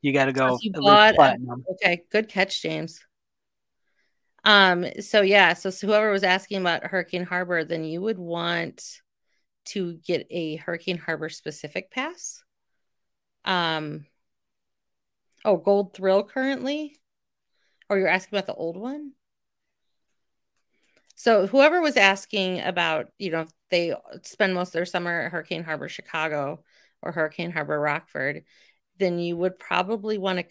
You got to go at least platinum. Okay. Good catch, James. So whoever was asking about Hurricane Harbor, then you would want to get a Hurricane Harbor specific pass. Gold Thrill currently? Or you're asking about the old one? So whoever was asking about, if they spend most of their summer at Hurricane Harbor, Chicago, or Hurricane Harbor, Rockford, then you would probably want to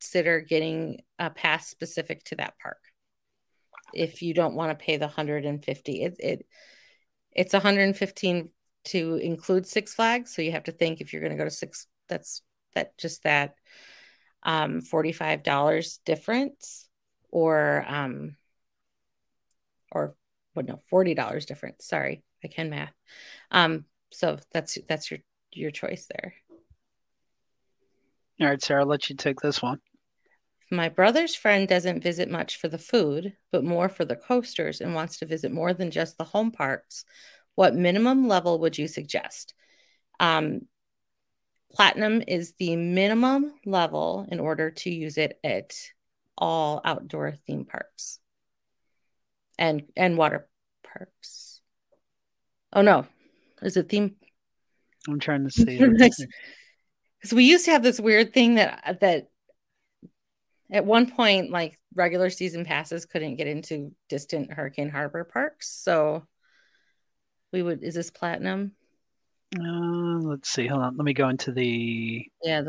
consider getting a pass specific to that park. If you don't want to pay the $150, it's $115 to include Six Flags. So you have to think if you're going to go to Six, that's $45 difference or $40 difference. Sorry, I can math. So that's your choice there. All right, Sarah, I'll let you take this one. My brother's friend doesn't visit much for the food, but more for the coasters and wants to visit more than just the home parks. What minimum level would you suggest? Platinum is the minimum level in order to use it at all outdoor theme parks and water parks. Oh, no. Is it theme? I'm trying to see. Because we used to have this weird thing that at one point, like regular season passes couldn't get into distant Hurricane Harbor parks. So is this platinum? Let's see. Hold on. Let me go into the. Yeah.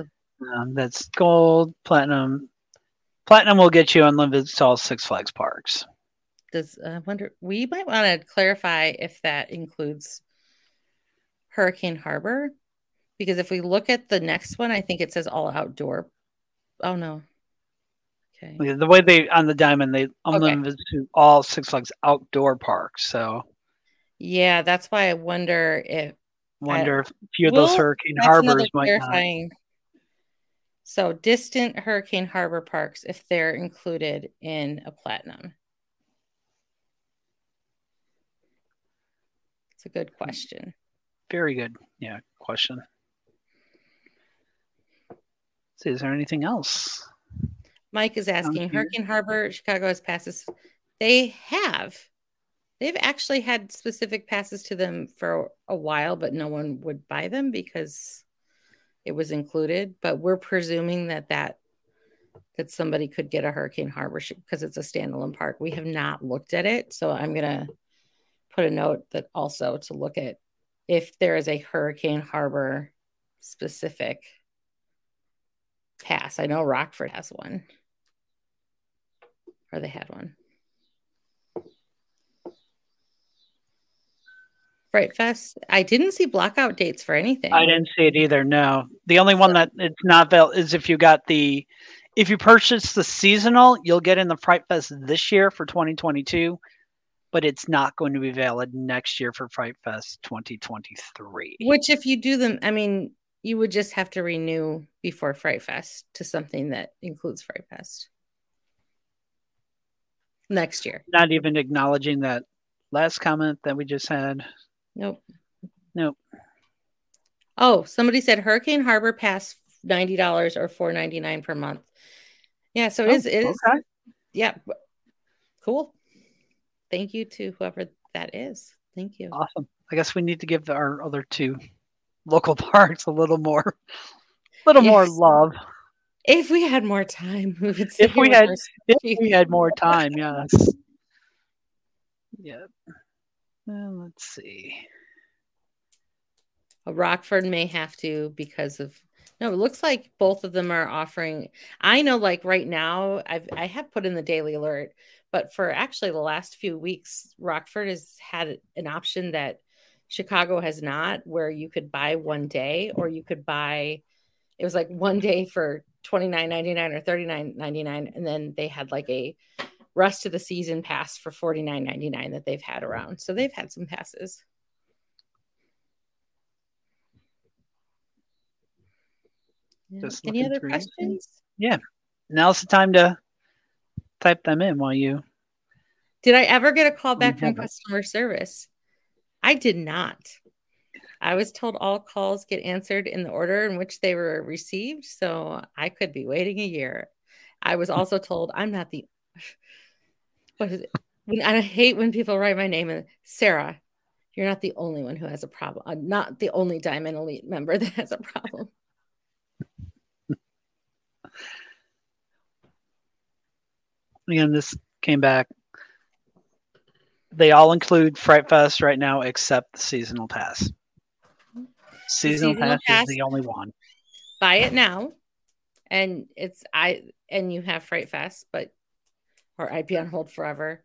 That's gold, platinum. Platinum will get you unlimited to all Six Flags parks. I wonder. We might want to clarify if that includes Hurricane Harbor, because if we look at the next one, I think it says all outdoor. Oh no. Okay. Yeah, the way they unlimited to all Six Flags outdoor parks. So. Yeah, that's why I wonder if. A few of those Hurricane Harbors might not. So distant Hurricane Harbor parks, if they're included in a platinum. It's a good question. Very good. Yeah, question. So is there anything else? Mike is asking, Hurricane Harbor, Chicago has passes. They have. They've actually had specific passes to them for a while, but no one would buy them because it was included. But we're presuming that somebody could get a Hurricane Harbor because it's a standalone park. We have not looked at it. So I'm going to put a note that also to look at if there is a Hurricane Harbor specific pass. I know Rockford has one. Or they had one. Fright Fest. I didn't see blockout dates for anything. I didn't see it either. No, the only one that it's not valid is if you purchase the seasonal, you'll get in the Fright Fest this year for 2022, but it's not going to be valid next year for Fright Fest 2023. Which, if you do them, you would just have to renew before Fright Fest to something that includes Fright Fest next year. Not even acknowledging that last comment that we just had. Nope. Oh, somebody said Hurricane Harbor pass $90 or $4.99 per month. Yeah, so it is. Okay. Yeah. Cool. Thank you to whoever that is. Thank you. Awesome. I guess we need to give our other two local parks a little more love. If we had more time, we would say if we had more time, yes. Yep. Well, let's see. Rockford may have to because of it looks like both of them are offering. I know, like right now, I have put in the daily alert, but for actually the last few weeks, Rockford has had an option that Chicago has not, where you could buy one day, or you could buy, it was like one day for $29.99 or $39.99, and then they had like a rest of the season pass for $49.99 that they've had around. So they've had some passes. Just any other questions? Yeah. Now's the time to type them in while you. Did I ever get a call back from customer service? I did not. I was told all calls get answered in the order in which they were received. So I could be waiting a year. I was also told I'm not the, what is it? I hate when people write my name and Sarah, you're not the only one who has a problem. I'm not the only Diamond Elite member that has a problem. Again, this came back. They all include Fright Fest right now, except the seasonal pass. Seasonal pass is the only one. Buy it now, and you have Fright Fest, or I'd be on hold forever.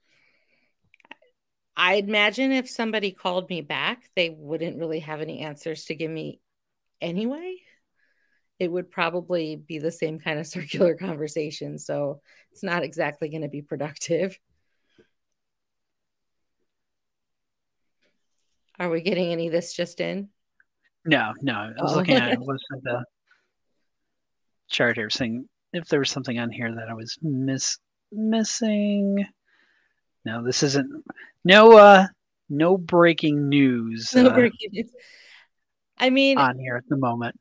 I imagine if somebody called me back, they wouldn't really have any answers to give me anyway. It would probably be the same kind of circular conversation. So it's not exactly going to be productive. Are we getting any of this just in? No. I was looking at it. I was at the chart here saying if there was something on here that I was missing. No, this isn't. No breaking news. No breaking news. I mean, on here at the moment.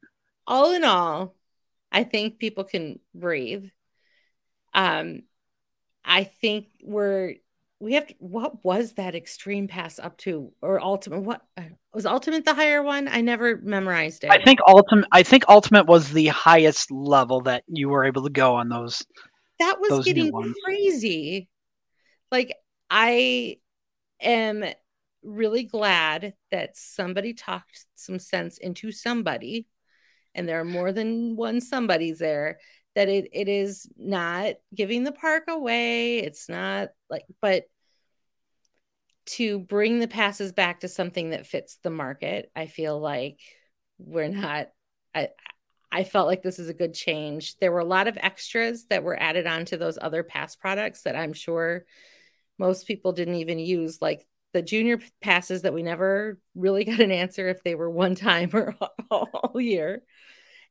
All in all, I think people can breathe. I think we have to, what was that extreme pass up to, or ultimate? What was ultimate, the higher one? I never memorized it. I think ultimate was the highest level that you were able to go on those. That was getting crazy. Like, I am really glad that somebody talked some sense into somebody. And there are more than one somebody's there, that it is not giving the park away. It's not like, but to bring the passes back to something that fits the market, I feel like we're not, I felt like this is a good change. There were a lot of extras that were added onto those other pass products that I'm sure most people didn't even use, like the junior passes that we never really got an answer if they were one time or all year.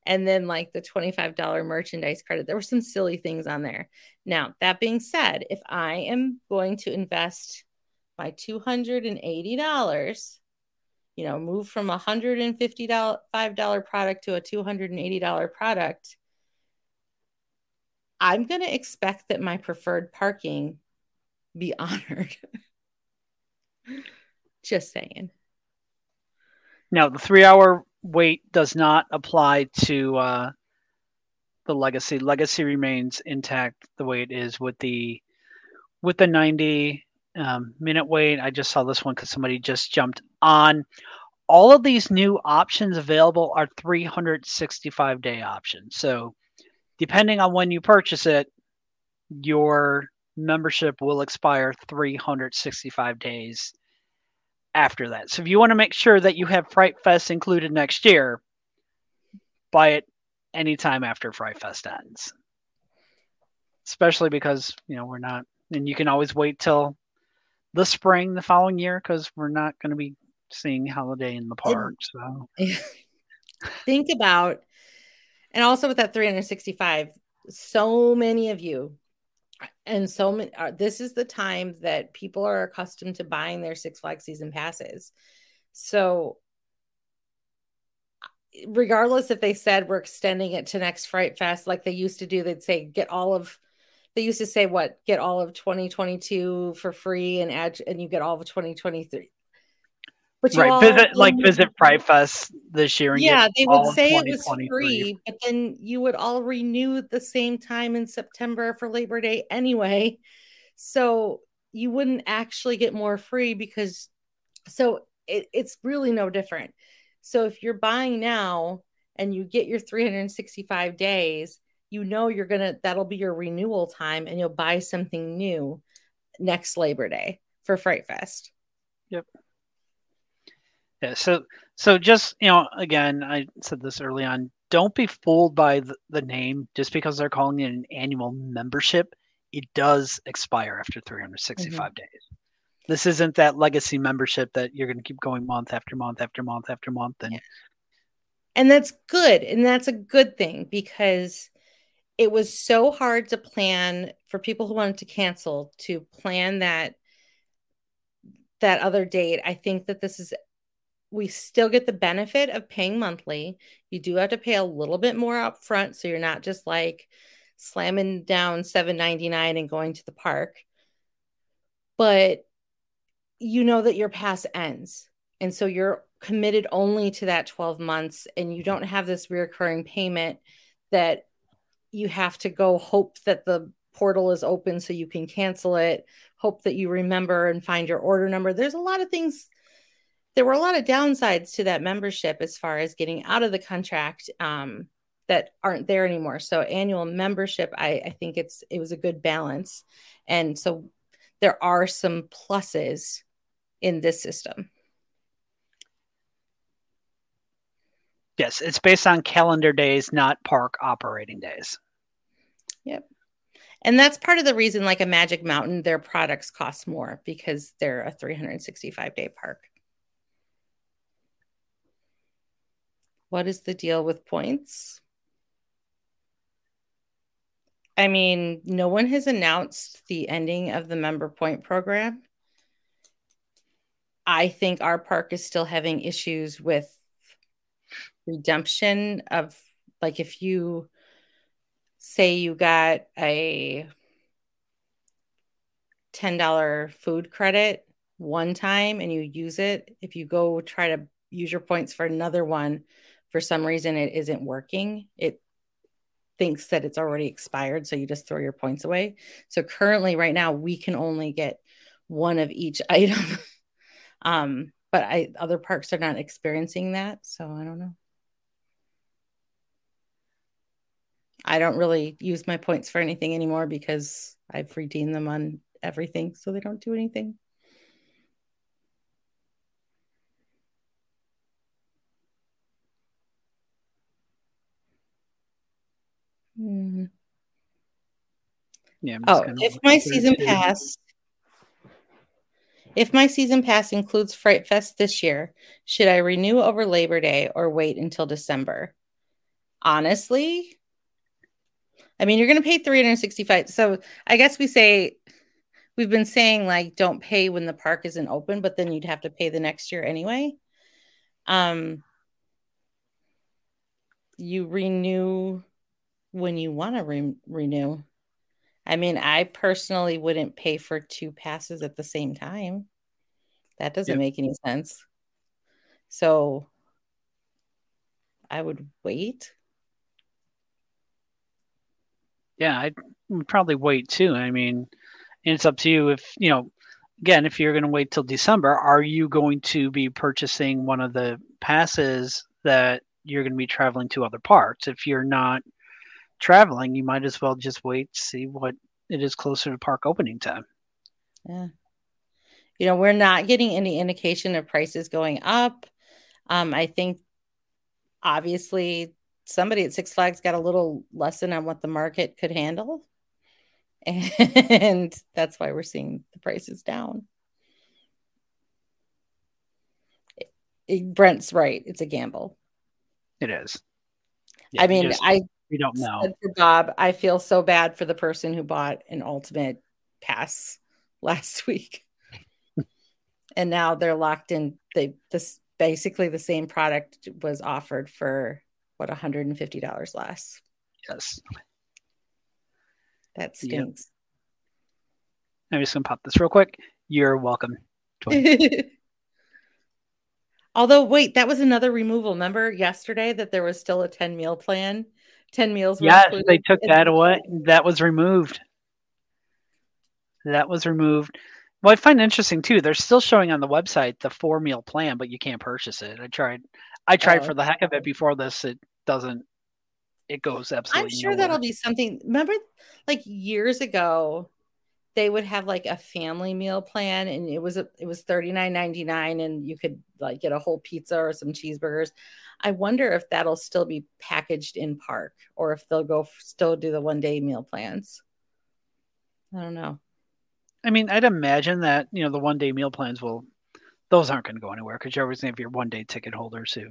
And then like the $25 merchandise credit, there were some silly things on there. Now, that being said, if I am going to invest my $280, move from a $155 product to a $280 product, I'm going to expect that my preferred parking be honored. Just saying. Now, the 3-hour wait does not apply to the Legacy. Legacy remains intact the way it is with the 90-minute wait. I just saw this one because somebody just jumped on. All of these new options available are 365-day options. So depending on when you purchase it, your membership will expire 365 days after that. So if you want to make sure that you have Fright Fest included next year, buy it anytime after Fright Fest ends. Especially because, we're not, and you can always wait till the spring the following year because we're not going to be seeing Holiday in the Park. So think about, and also with that 365, so many of you, and so many, this is the time that people are accustomed to buying their Six Flags season passes. So regardless if they said we're extending it to next Fright Fest, like they used to do, they'd say get all of 2022 for free and you get all of 2023. But you all visit Fright Fest this year. And they would say it was free, but then you would all renew at the same time in September for Labor Day anyway. So you wouldn't actually get more free because it's really no different. So if you're buying now and you get your 365 days, you know, that'll be your renewal time and you'll buy something new next Labor Day for Fright Fest. Yep. Yeah, so just, again, I said this early on, don't be fooled by the name just because they're calling it an annual membership. It does expire after 365 days. This isn't that legacy membership that you're going to keep going month after month after month after month. And that's good. And that's a good thing because it was so hard to plan for people who wanted to cancel to plan that other date. I think that we still get the benefit of paying monthly. You do have to pay a little bit more up front. So you're not just like slamming down $7.99 and going to the park, but you know that your pass ends. And so you're committed only to that 12 months and you don't have this reoccurring payment that you have to go hope that the portal is open so you can cancel it. Hope that you remember and find your order number. There's a lot of things. There were a lot of downsides to that membership as far as getting out of the contract that aren't there anymore. So annual membership, I think it was a good balance. And so there are some pluses in this system. Yes, it's based on calendar days, not park operating days. Yep. And that's part of the reason, like a Magic Mountain, their products cost more because they're a 365-day park. What is the deal with points? I mean, no one has announced the ending of the member point program. I think our park is still having issues with redemption of, like, if you say you got a $10 food credit one time and you use it, if you go try to use your points for another one, for some reason, it isn't working. It thinks that it's already expired, so you just throw your points away. So currently, right now, we can only get one of each item. But other parks are not experiencing that, so I don't know. I don't really use my points for anything anymore because I've redeemed them on everything, so they don't do anything. Yeah, if my season pass includes Fright Fest this year, should I renew over Labor Day or wait until December? Honestly, I mean, you're going to pay $365. So I guess we've been saying, like, don't pay when the park isn't open, but then you'd have to pay the next year anyway. You renew when you want to renew. I mean, I personally wouldn't pay for two passes at the same time. That doesn't make any sense. So I would wait. Yeah, I'd probably wait too. I mean, it's up to you if, again, if you're going to wait till December, are you going to be purchasing one of the passes that you're going to be traveling to other parks? If you're not traveling, you might as well just wait, see what it is closer to park opening time. Yeah. We're not getting any indication of prices going up. I think obviously somebody at Six Flags got a little lesson on what the market could handle. And that's why we're seeing the prices down. Brent's right. It's a gamble. It is. Yeah, I mean, we don't know. For Bob, I feel so bad for the person who bought an ultimate pass last week. And now they're locked in. Basically the same product was offered for what, $150 less. Yes. That stinks. Yep. I'm just going to pop this real quick. You're welcome. Although, wait, that was another removal. Remember yesterday that there was still a 10-meal plan? 10 meals. Yes, they took that away. That was removed. That was removed. Well, I find it interesting, too. They're still showing on the website the 4-meal plan, but you can't purchase it. I tried for the heck of it before this. It doesn't. It goes absolutely nowhere. I'm sure that'll be something. Remember, like years ago, they would have like a family meal plan, and it was $39.99, and you could like get a whole pizza or some cheeseburgers. I wonder if that'll still be packaged in park, or if they'll still do the 1-day meal plans. I don't know. I mean, I'd imagine that the 1-day meal plans those aren't going to go anywhere because you're always going to have your 1-day ticket holders who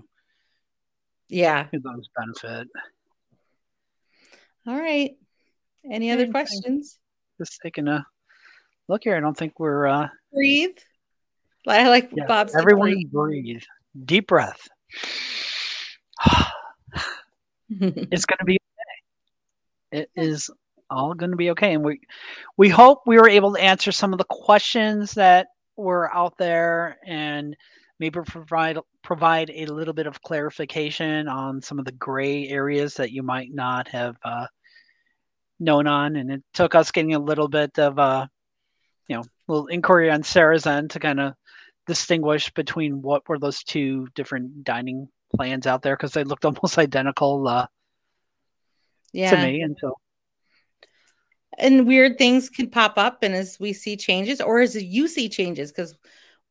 those benefit. All right. Any other questions? Just taking a look here. I don't think we're breathe. I like Bob's. Everyone breathe. Deep breath. It's going to be okay. It is all going to be okay, and we hope we were able to answer some of the questions that were out there, and maybe provide a little bit of clarification on some of the gray areas that you might not have known on. And it took us getting a little bit of a little inquiry on Sarah's end to kind of distinguish between what were those two different dining plans out there, because they looked almost identical to me. And weird things can pop up, and as we see changes, or as you see changes, because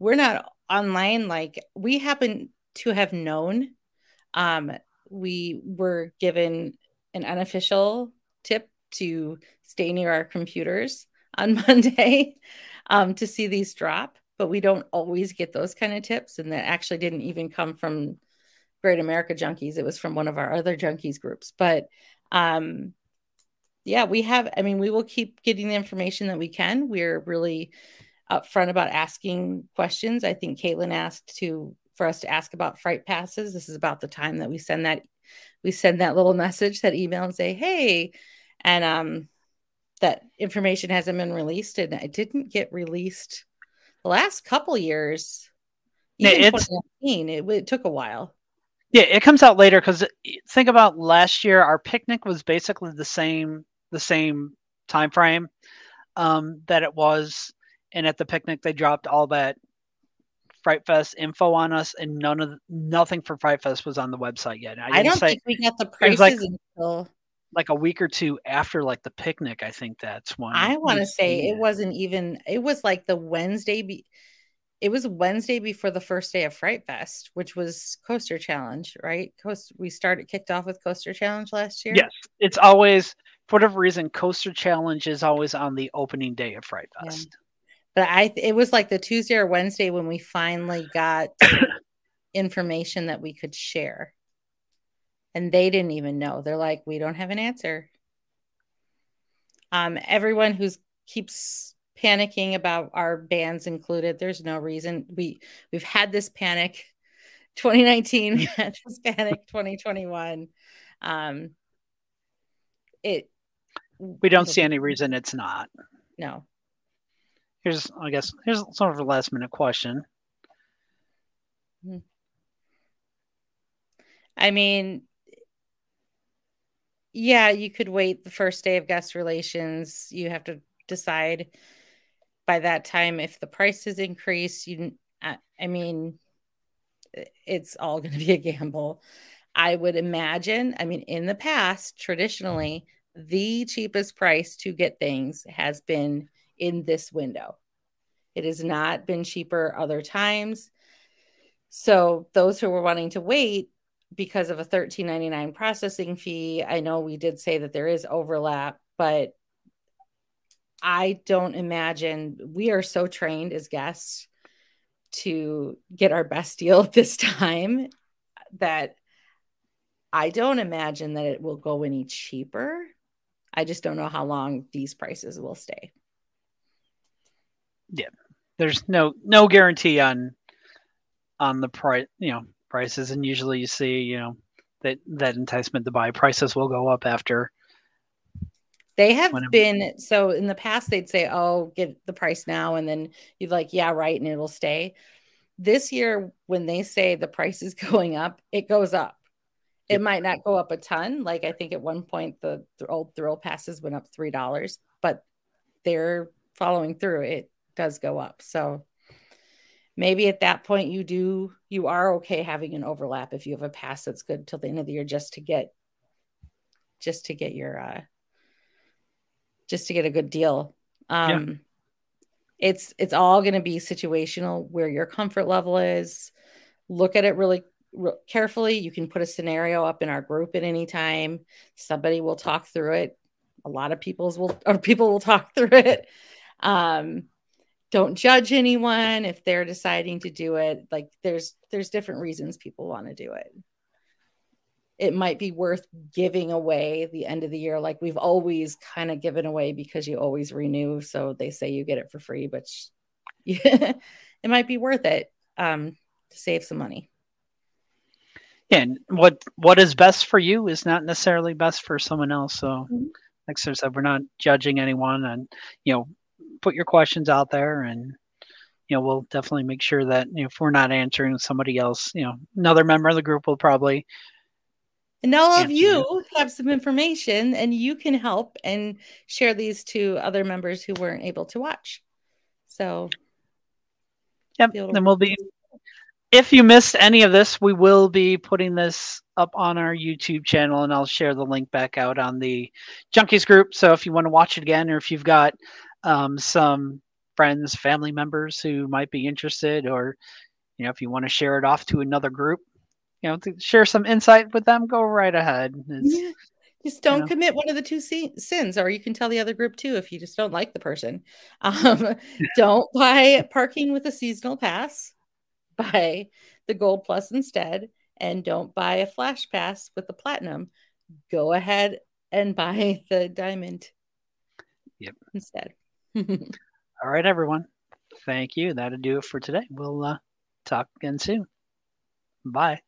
we're not online, like we happen to have known. We were given an unofficial tip to stay near our computers on Monday to see these drop, but we don't always get those kind of tips. And that actually didn't even come from Great America Junkies. It was from one of our other junkies groups. But we will keep getting the information that we can. We're really upfront about asking questions. I think Caitlin asked for us to ask about fright passes. This is about the time that we send that little message, that email, and say, hey, and that information hasn't been released, and it didn't get released the last couple years. Even 2019, it took a while. Yeah, it comes out later, because think about last year, our picnic was basically the same time frame that it was. And at the picnic, they dropped all that Fright Fest info on us, and nothing for Fright Fest was on the website yet. I don't think we got the prices until like a week or two after like the picnic. I think that's when I want to say it wasn't even. It was like the Wednesday. It was Wednesday before the first day of Fright Fest, which was Coaster Challenge, right? We kicked off with Coaster Challenge last year. Yes, it's always, for whatever reason, Coaster Challenge is always on the opening day of Fright Fest. Yeah. But it was like the Tuesday or Wednesday when we finally got information that we could share. And they didn't even know. They're like, we don't have an answer. Everyone who keeps panicking about our bans included, there's no reason. We've had this panic 2019, we had this panic 2021. We don't see any reason it's not. No. Here's sort of a last minute question. I mean, yeah, you could wait the first day of guest relations. You have to decide by that time if the price is increased. It's all going to be a gamble. I would imagine. I mean, in the past, traditionally, the cheapest price to get things has been in this window. It has not been cheaper other times. So those who were wanting to wait because of a $13.99 processing fee, I know we did say that there is overlap, but I don't imagine we are so trained as guests to get our best deal at this time that I don't imagine that it will go any cheaper. I just don't know how long these prices will stay. Yeah, there's no guarantee on the price, prices, and usually you see, that enticement to buy, prices will go up after. They have been, so in the past they'd say, "Oh, get the price now," and then you'd like, "Yeah, right," and it'll stay. This year, when they say the price is going up, it goes up. It might not go up a ton. Like, I think at one point, the old thrill passes went up $3, but they're following through. It does go up. So maybe at that point you are okay having an overlap if you have a pass that's good till the end of the year, just to get a good deal. It's all going to be situational, where your comfort level is. Look at it really carefully. You can put a scenario up in our group at any time. Somebody will talk through it. A lot of people will talk through it. Don't judge anyone if they're deciding to do it. Like, there's different reasons people want to do it. It might be worth giving away the end of the year, like we've always kind of given away, because you always renew. So they say you get it for free, but it might be worth it to save some money. And what is best for you is not necessarily best for someone else. So, like Sarah said, we're not judging anyone, and put your questions out there, and we'll definitely make sure that if we're not answering, somebody else, another member of the group will probably. And all of you have some information, and you can help and share these to other members who weren't able to watch. So, yep. Then if you missed any of this, we will be putting this up on our YouTube channel, and I'll share the link back out on the Junkies group. So if you want to watch it again, or if you've got some friends, family members who might be interested, or, if you want to share it off to another group, to share some insight with them, go right ahead. Just don't commit one of the two sins, or you can tell the other group too, if you just don't like the person. Don't buy parking with a seasonal pass. Buy the gold plus instead, and don't buy a flash pass with the platinum. Go ahead and buy the diamond instead. All right, everyone. Thank you. That'll do it for today. We'll talk again soon. Bye.